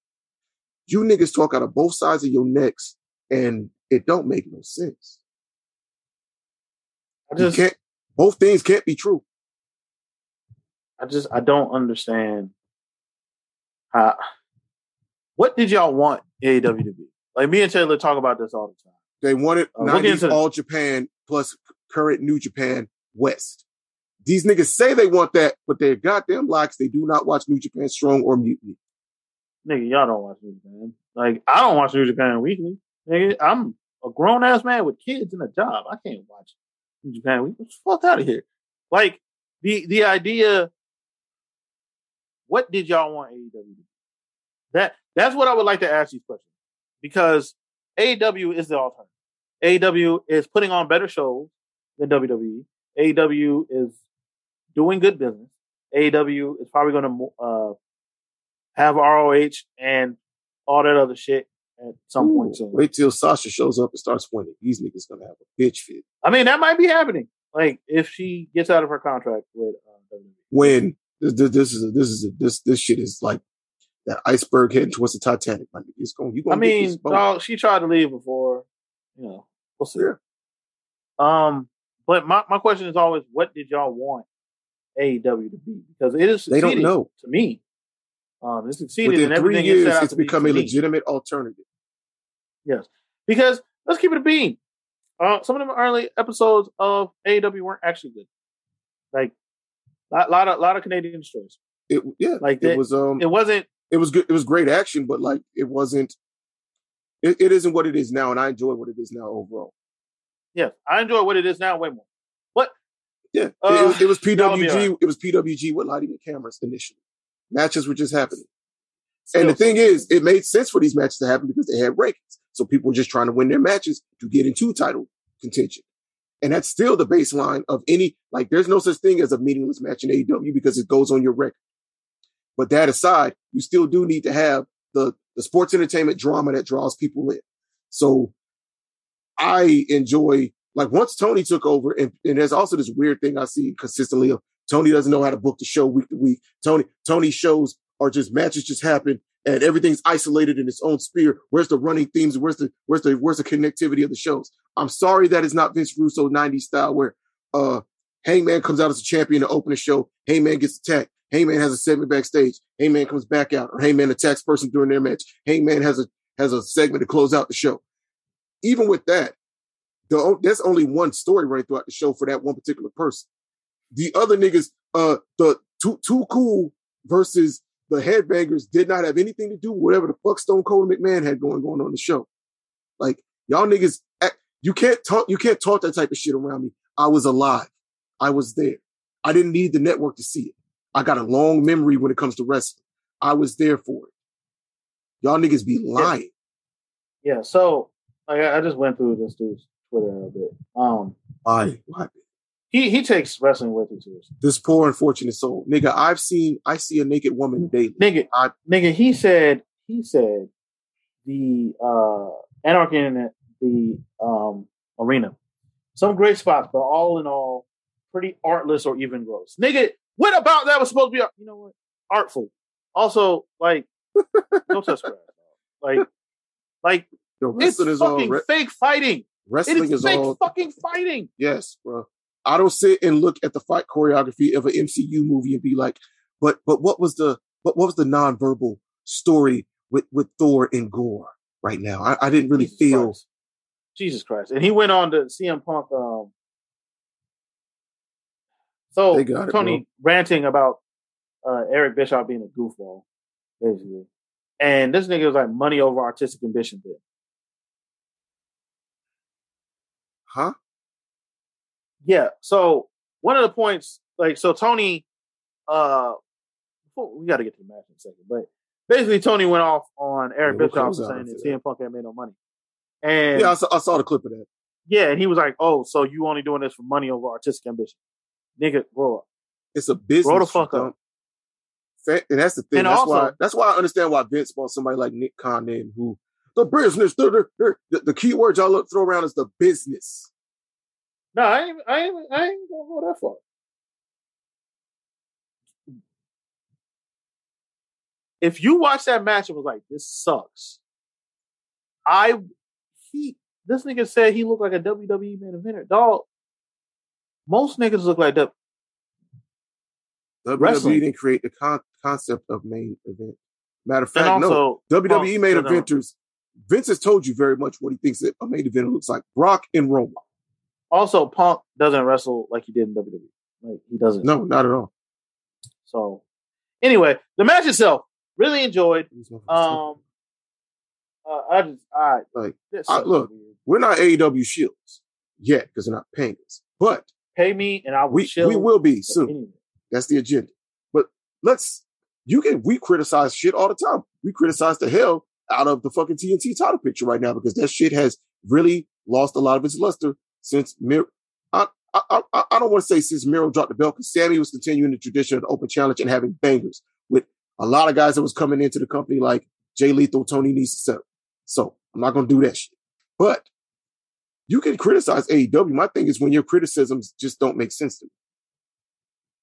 You niggas talk out of both sides of your necks and it don't make no sense. Both things can't be true. I don't understand. What did y'all want AEW to be? Like me and Taylor talk about this all the time. They wanted 90s All Japan plus current New Japan West. These niggas say they want that, but they're goddamn lies. They do not watch New Japan Strong or Mutiny. Nigga, y'all don't watch New Japan. Like, I don't watch New Japan Weekly. Nigga, I'm a grown-ass man with kids and a job. I can't watch New Japan Weekly. Fuck out of here. Like, the idea, what did y'all want AEW to do? That's what I would like to ask these questions. Because AEW is the alternative. AEW is putting on better shows than WWE. AEW is doing good business. AEW is probably going to have ROH and all that other shit at some point soon. Wait till Sasha shows up and starts winning. These niggas going to have a bitch fit. I mean, that might be happening. Like if she gets out of her contract with WWE. When this shit is like that iceberg heading towards the Titanic. Like it's going. You going? I mean, dog, she tried to leave before. You know, we'll see. Yeah. But my question is always, what did y'all want AEW to be? Because it is succeeding, they don't know. To me. It succeeded in everything. 3 years, it's become a legitimate alternative. Yes. Because let's keep it a bean. Some of the early episodes of AEW weren't actually good. Like a lot of Canadian stories. It was good. It was great action, but like it wasn't. It isn't what it is now, and I enjoy what it is now overall. Yes, I enjoy what it is now way more. But yeah, it was PWG. Right. It was PWG with lighting and cameras initially. Matches were just happening, and the thing is, it made sense for these matches to happen because they had rankings. So people were just trying to win their matches to get into title contention, and that's still the baseline of any. Like, there's no such thing as a meaningless match in AEW because it goes on your record. But that aside, you still do need to have the sports entertainment drama that draws people in. So. I enjoy, like, once Tony took over, and there's also this weird thing I see consistently of Tony doesn't know how to book the show week to week. Tony shows are just matches just happen and everything's isolated in its own sphere. Where's the running themes? Where's the connectivity of the shows? I'm sorry that it's not Vince Russo 90s style where Hangman comes out as a champion to open the show. Hangman gets attacked. Hangman has a segment backstage. Hangman comes back out, or Hangman attacks person during their match. Hangman has a segment to close out the show. Even with that, there's only one story running throughout the show for that one particular person. The other niggas, the Too Cool versus the Headbangers did not have anything to do with whatever the fuck Stone Cold McMahon had going on the show. Like, y'all niggas, you can't talk that type of shit around me. I was alive. I was there. I didn't need the network to see it. I got a long memory when it comes to wrestling. I was there for it. Y'all niggas be lying. Yeah, so I just went through this dude's Twitter a bit. Why? He takes wrestling way too seriously. This poor unfortunate soul, nigga. I see a naked woman daily. Nigga. He said the Anarchy in the arena. Some great spots, but all in all, pretty artless or even gross. Nigga, what about that was supposed to be? You know what? Artful. Also, like, don't touch grass. Like it's fucking fake fighting. Wrestling is fake all fucking fighting. Yes, bro. I don't sit and look at the fight choreography of an MCU movie and be like, but what was the nonverbal story with Thor and Gore right now? I didn't really feel. Jesus Christ. And he went on to CM Punk. So Tony ranting about Eric Bischoff being a goofball, basically. And this nigga was like money over artistic ambition there. Huh? Yeah, so one of the points, like, so Tony, we got to get to the match in a second, but basically Tony went off on Eric Bischoff saying that CM Punk ain't made no money. And yeah, I saw the clip of that. Yeah, and he was like, "Oh, so you only doing this for money over artistic ambition, nigga? Grow up. It's a business. Grow the fuck up." And that's the thing. And that's why I understand why Vince bought somebody like Nick Khan in, who the business. The key words y'all throw around is the business. No, I ain't gonna go that far. If you watch that match, it was like, this sucks. This nigga said he looked like a WWE main eventer. Dog, most niggas look like that. WWE didn't create the concept of main event. Matter of fact, also, no. WWE main eventers. Vince has told you very much what he thinks that a main event looks like. Brock and Roman. Also, Punk doesn't wrestle like he did in WWE. Like, he doesn't. No, not at all. So, anyway, the match itself, really enjoyed. We're not AEW shields yet because they're not paying us. But pay me, and I will. We will be soon. Anyway. That's the agenda. But we criticize shit all the time. We criticize the hell out of the fucking TNT title picture right now because that shit has really lost a lot of its luster. Since Miro, I don't want to say since Miro dropped the belt, because Sammy was continuing the tradition of the open challenge and having bangers with a lot of guys that was coming into the company like Jay Lethal, Tony Nese. So I'm not going to do that shit. But you can criticize AEW. My thing is when your criticisms just don't make sense to me.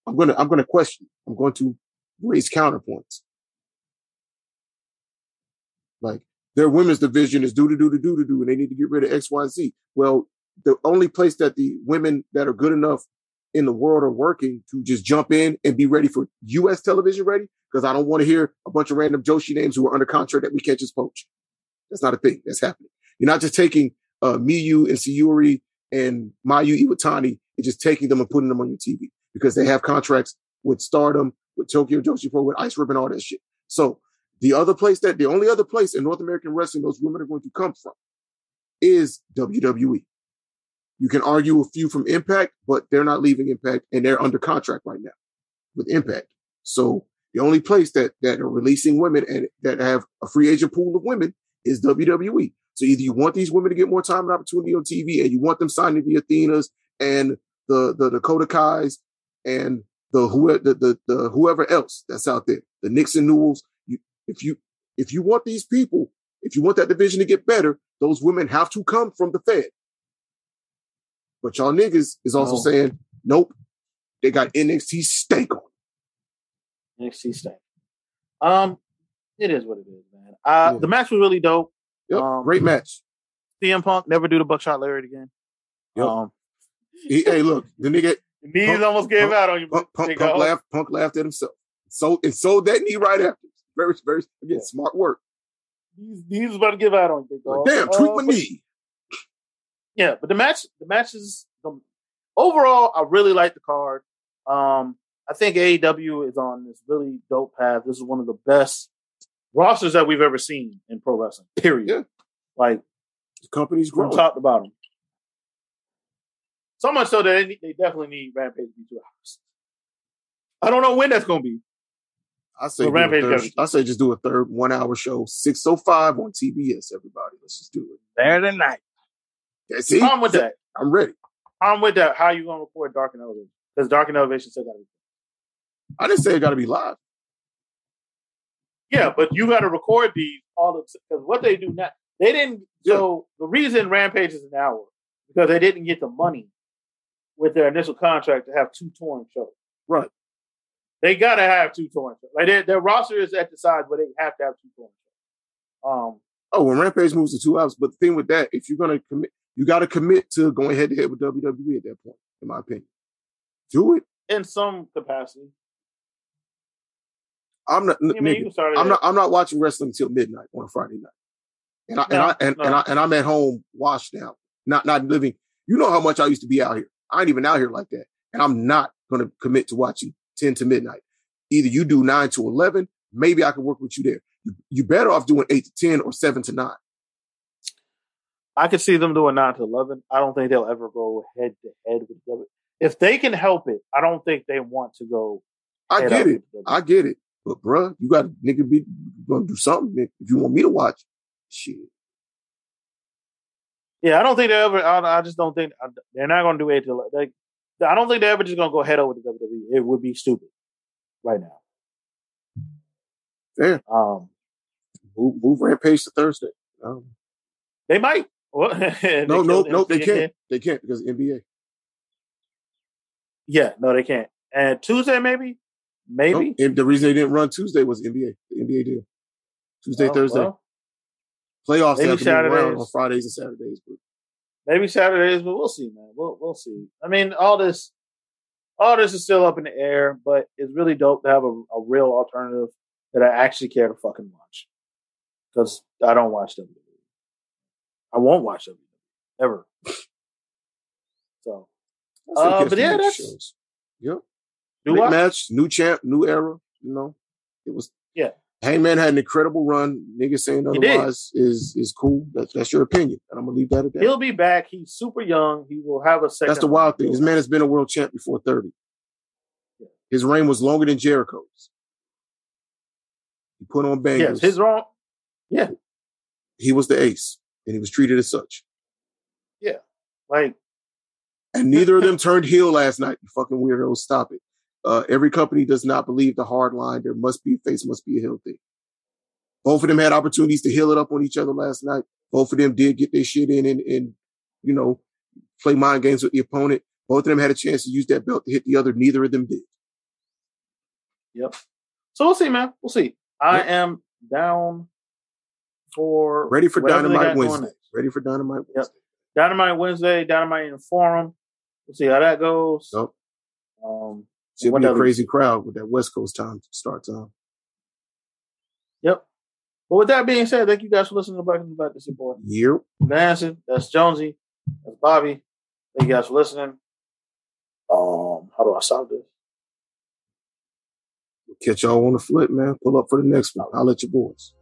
I'm going to question. I'm going to raise counterpoints. Like, their women's division is do-do-do-do-do-do, and they need to get rid of X, Y, and Z. Well, the only place that the women that are good enough in the world are working to just jump in and be ready for U.S. television ready, because I don't want to hear a bunch of random Joshi names who are under contract that we can't just poach. That's not a thing that's happening. You're not just taking Miyu and Sayuri and Mayu Iwatani and just taking them and putting them on your TV because they have contracts with Stardom, with Tokyo Joshi Pro, with Ice Ribbon, all that shit. So the only other place in North American wrestling those women are going to come from is WWE. You can argue a few from Impact, but they're not leaving Impact, and they're under contract right now with Impact. So the only place that are releasing women and that have a free agent pool of women is WWE. So either you want these women to get more time and opportunity on TV, and you want them signing the Athenas and the Dakota Kais and the whoever else that's out there, the Knicks and Newells. If you want these people, if you want that division to get better, those women have to come from the Fed. But y'all niggas is also saying, nope, they got NXT stank on it. NXT stank. It is what it is, man. The match was really dope. Yep, great match. CM Punk, never do the buckshot lariat again. Yep. Hey, look, the nigga, The knees almost gave out on you. Punk laughed at himself. So that knee right after. Very again, smart work. He's about to give out on you, big dog. Damn, treat my knee. Yeah, but the matches, overall, I really like the card. I think AEW is on this really dope path. This is one of the best rosters that we've ever seen in pro wrestling, period. Yeah. Like, the company's growing. From top to bottom. So much so that they definitely need Rampage to be 2 hours. I don't know when that's going to be. I say just do a third 1 hour show, 6:05 on TBS, everybody. Let's just do it. Saturday night. See? I'm with that. I'm ready. I'm with that. How are you going to report Dark and Elevation? Because Dark and Elevation said that. I didn't say it got to be live. Yeah, but you got to record these all because what they do now, they didn't. Yeah. So the reason Rampage is an hour because they didn't get the money with their initial contract to have two touring shows. Right. They gotta have two touring shows. Like their roster is at the size where they have to have two touring shows. When Rampage moves to 2 hours, but the thing with that, if you're gonna commit, you gotta commit to going head to head with WWE at that point. In my opinion, do it in some capacity. I'm not watching wrestling until midnight on a Friday night, and I'm at home washed down, not living. You know how much I used to be out here. I ain't even out here like that, and I'm not going to commit to watching 10 to midnight. Either you do 9 to 11, maybe I can work with you there. You better off doing 8 to 10 or 7 to 9. I could see them doing 9 to 11. I don't think they'll ever go head to head with WWE. If they can help it, I don't think they want to go. I get it. But bruh, you got to gonna do something, Nick, if you want me to watch. Shit. Yeah, I don't think they ever. I just don't think they're not gonna do it. I don't think they're ever just gonna go head over to WWE. It would be stupid right now. Fair. Move Rampage to Thursday. They might. No, they can't. They can't because of the NBA. Yeah, no, they can't. And Tuesday, maybe. Maybe the reason they didn't run Tuesday was NBA. The NBA deal. Tuesday, Thursday. Well, playoffs maybe Saturdays on Fridays and Saturdays. But maybe Saturdays, but we'll see, man. We'll see. I mean, all this is still up in the air, but it's really dope to have a real alternative that I actually care to fucking watch. Because I don't watch WWE. I won't watch them ever. So, but yeah, that's shows. Yep. Big match, new champ, new era. You know, it was. Yeah, Hangman had an incredible run. Niggas saying otherwise is cool. That's your opinion, and I'm gonna leave that at that. He'll be back. He's super young. He will have a second. That's the wild thing. This man has been a world champ before 30. Yeah. His reign was longer than Jericho's. He put on bangers. Yes, his wrong. Yeah, he was the ace, and he was treated as such. Yeah, like, and neither of them turned heel last night. You fucking weirdos, stop it. Every company does not believe the hard line. There must be a face, must be a heel thing. Both of them had opportunities to heal it up on each other last night. Both of them did get their shit in and you know, play mind games with the opponent. Both of them had a chance to use that belt to hit the other. Neither of them did. Yep. So we'll see, man. We'll see. I am down for... Ready for Dynamite Wednesday. Yep. Dynamite Wednesday, Dynamite in the Forum. We'll see how that goes. Yep. It's going to be a crazy crowd with that West Coast time start time. Yep. But with that being said, thank you guys for listening to Black and Black. This is your boy. Yep. Manson. That's Jonesy. That's Bobby. Thank you guys for listening. How do I stop this? We'll catch y'all on the flip, man. Pull up for the next one. I'll let your boys.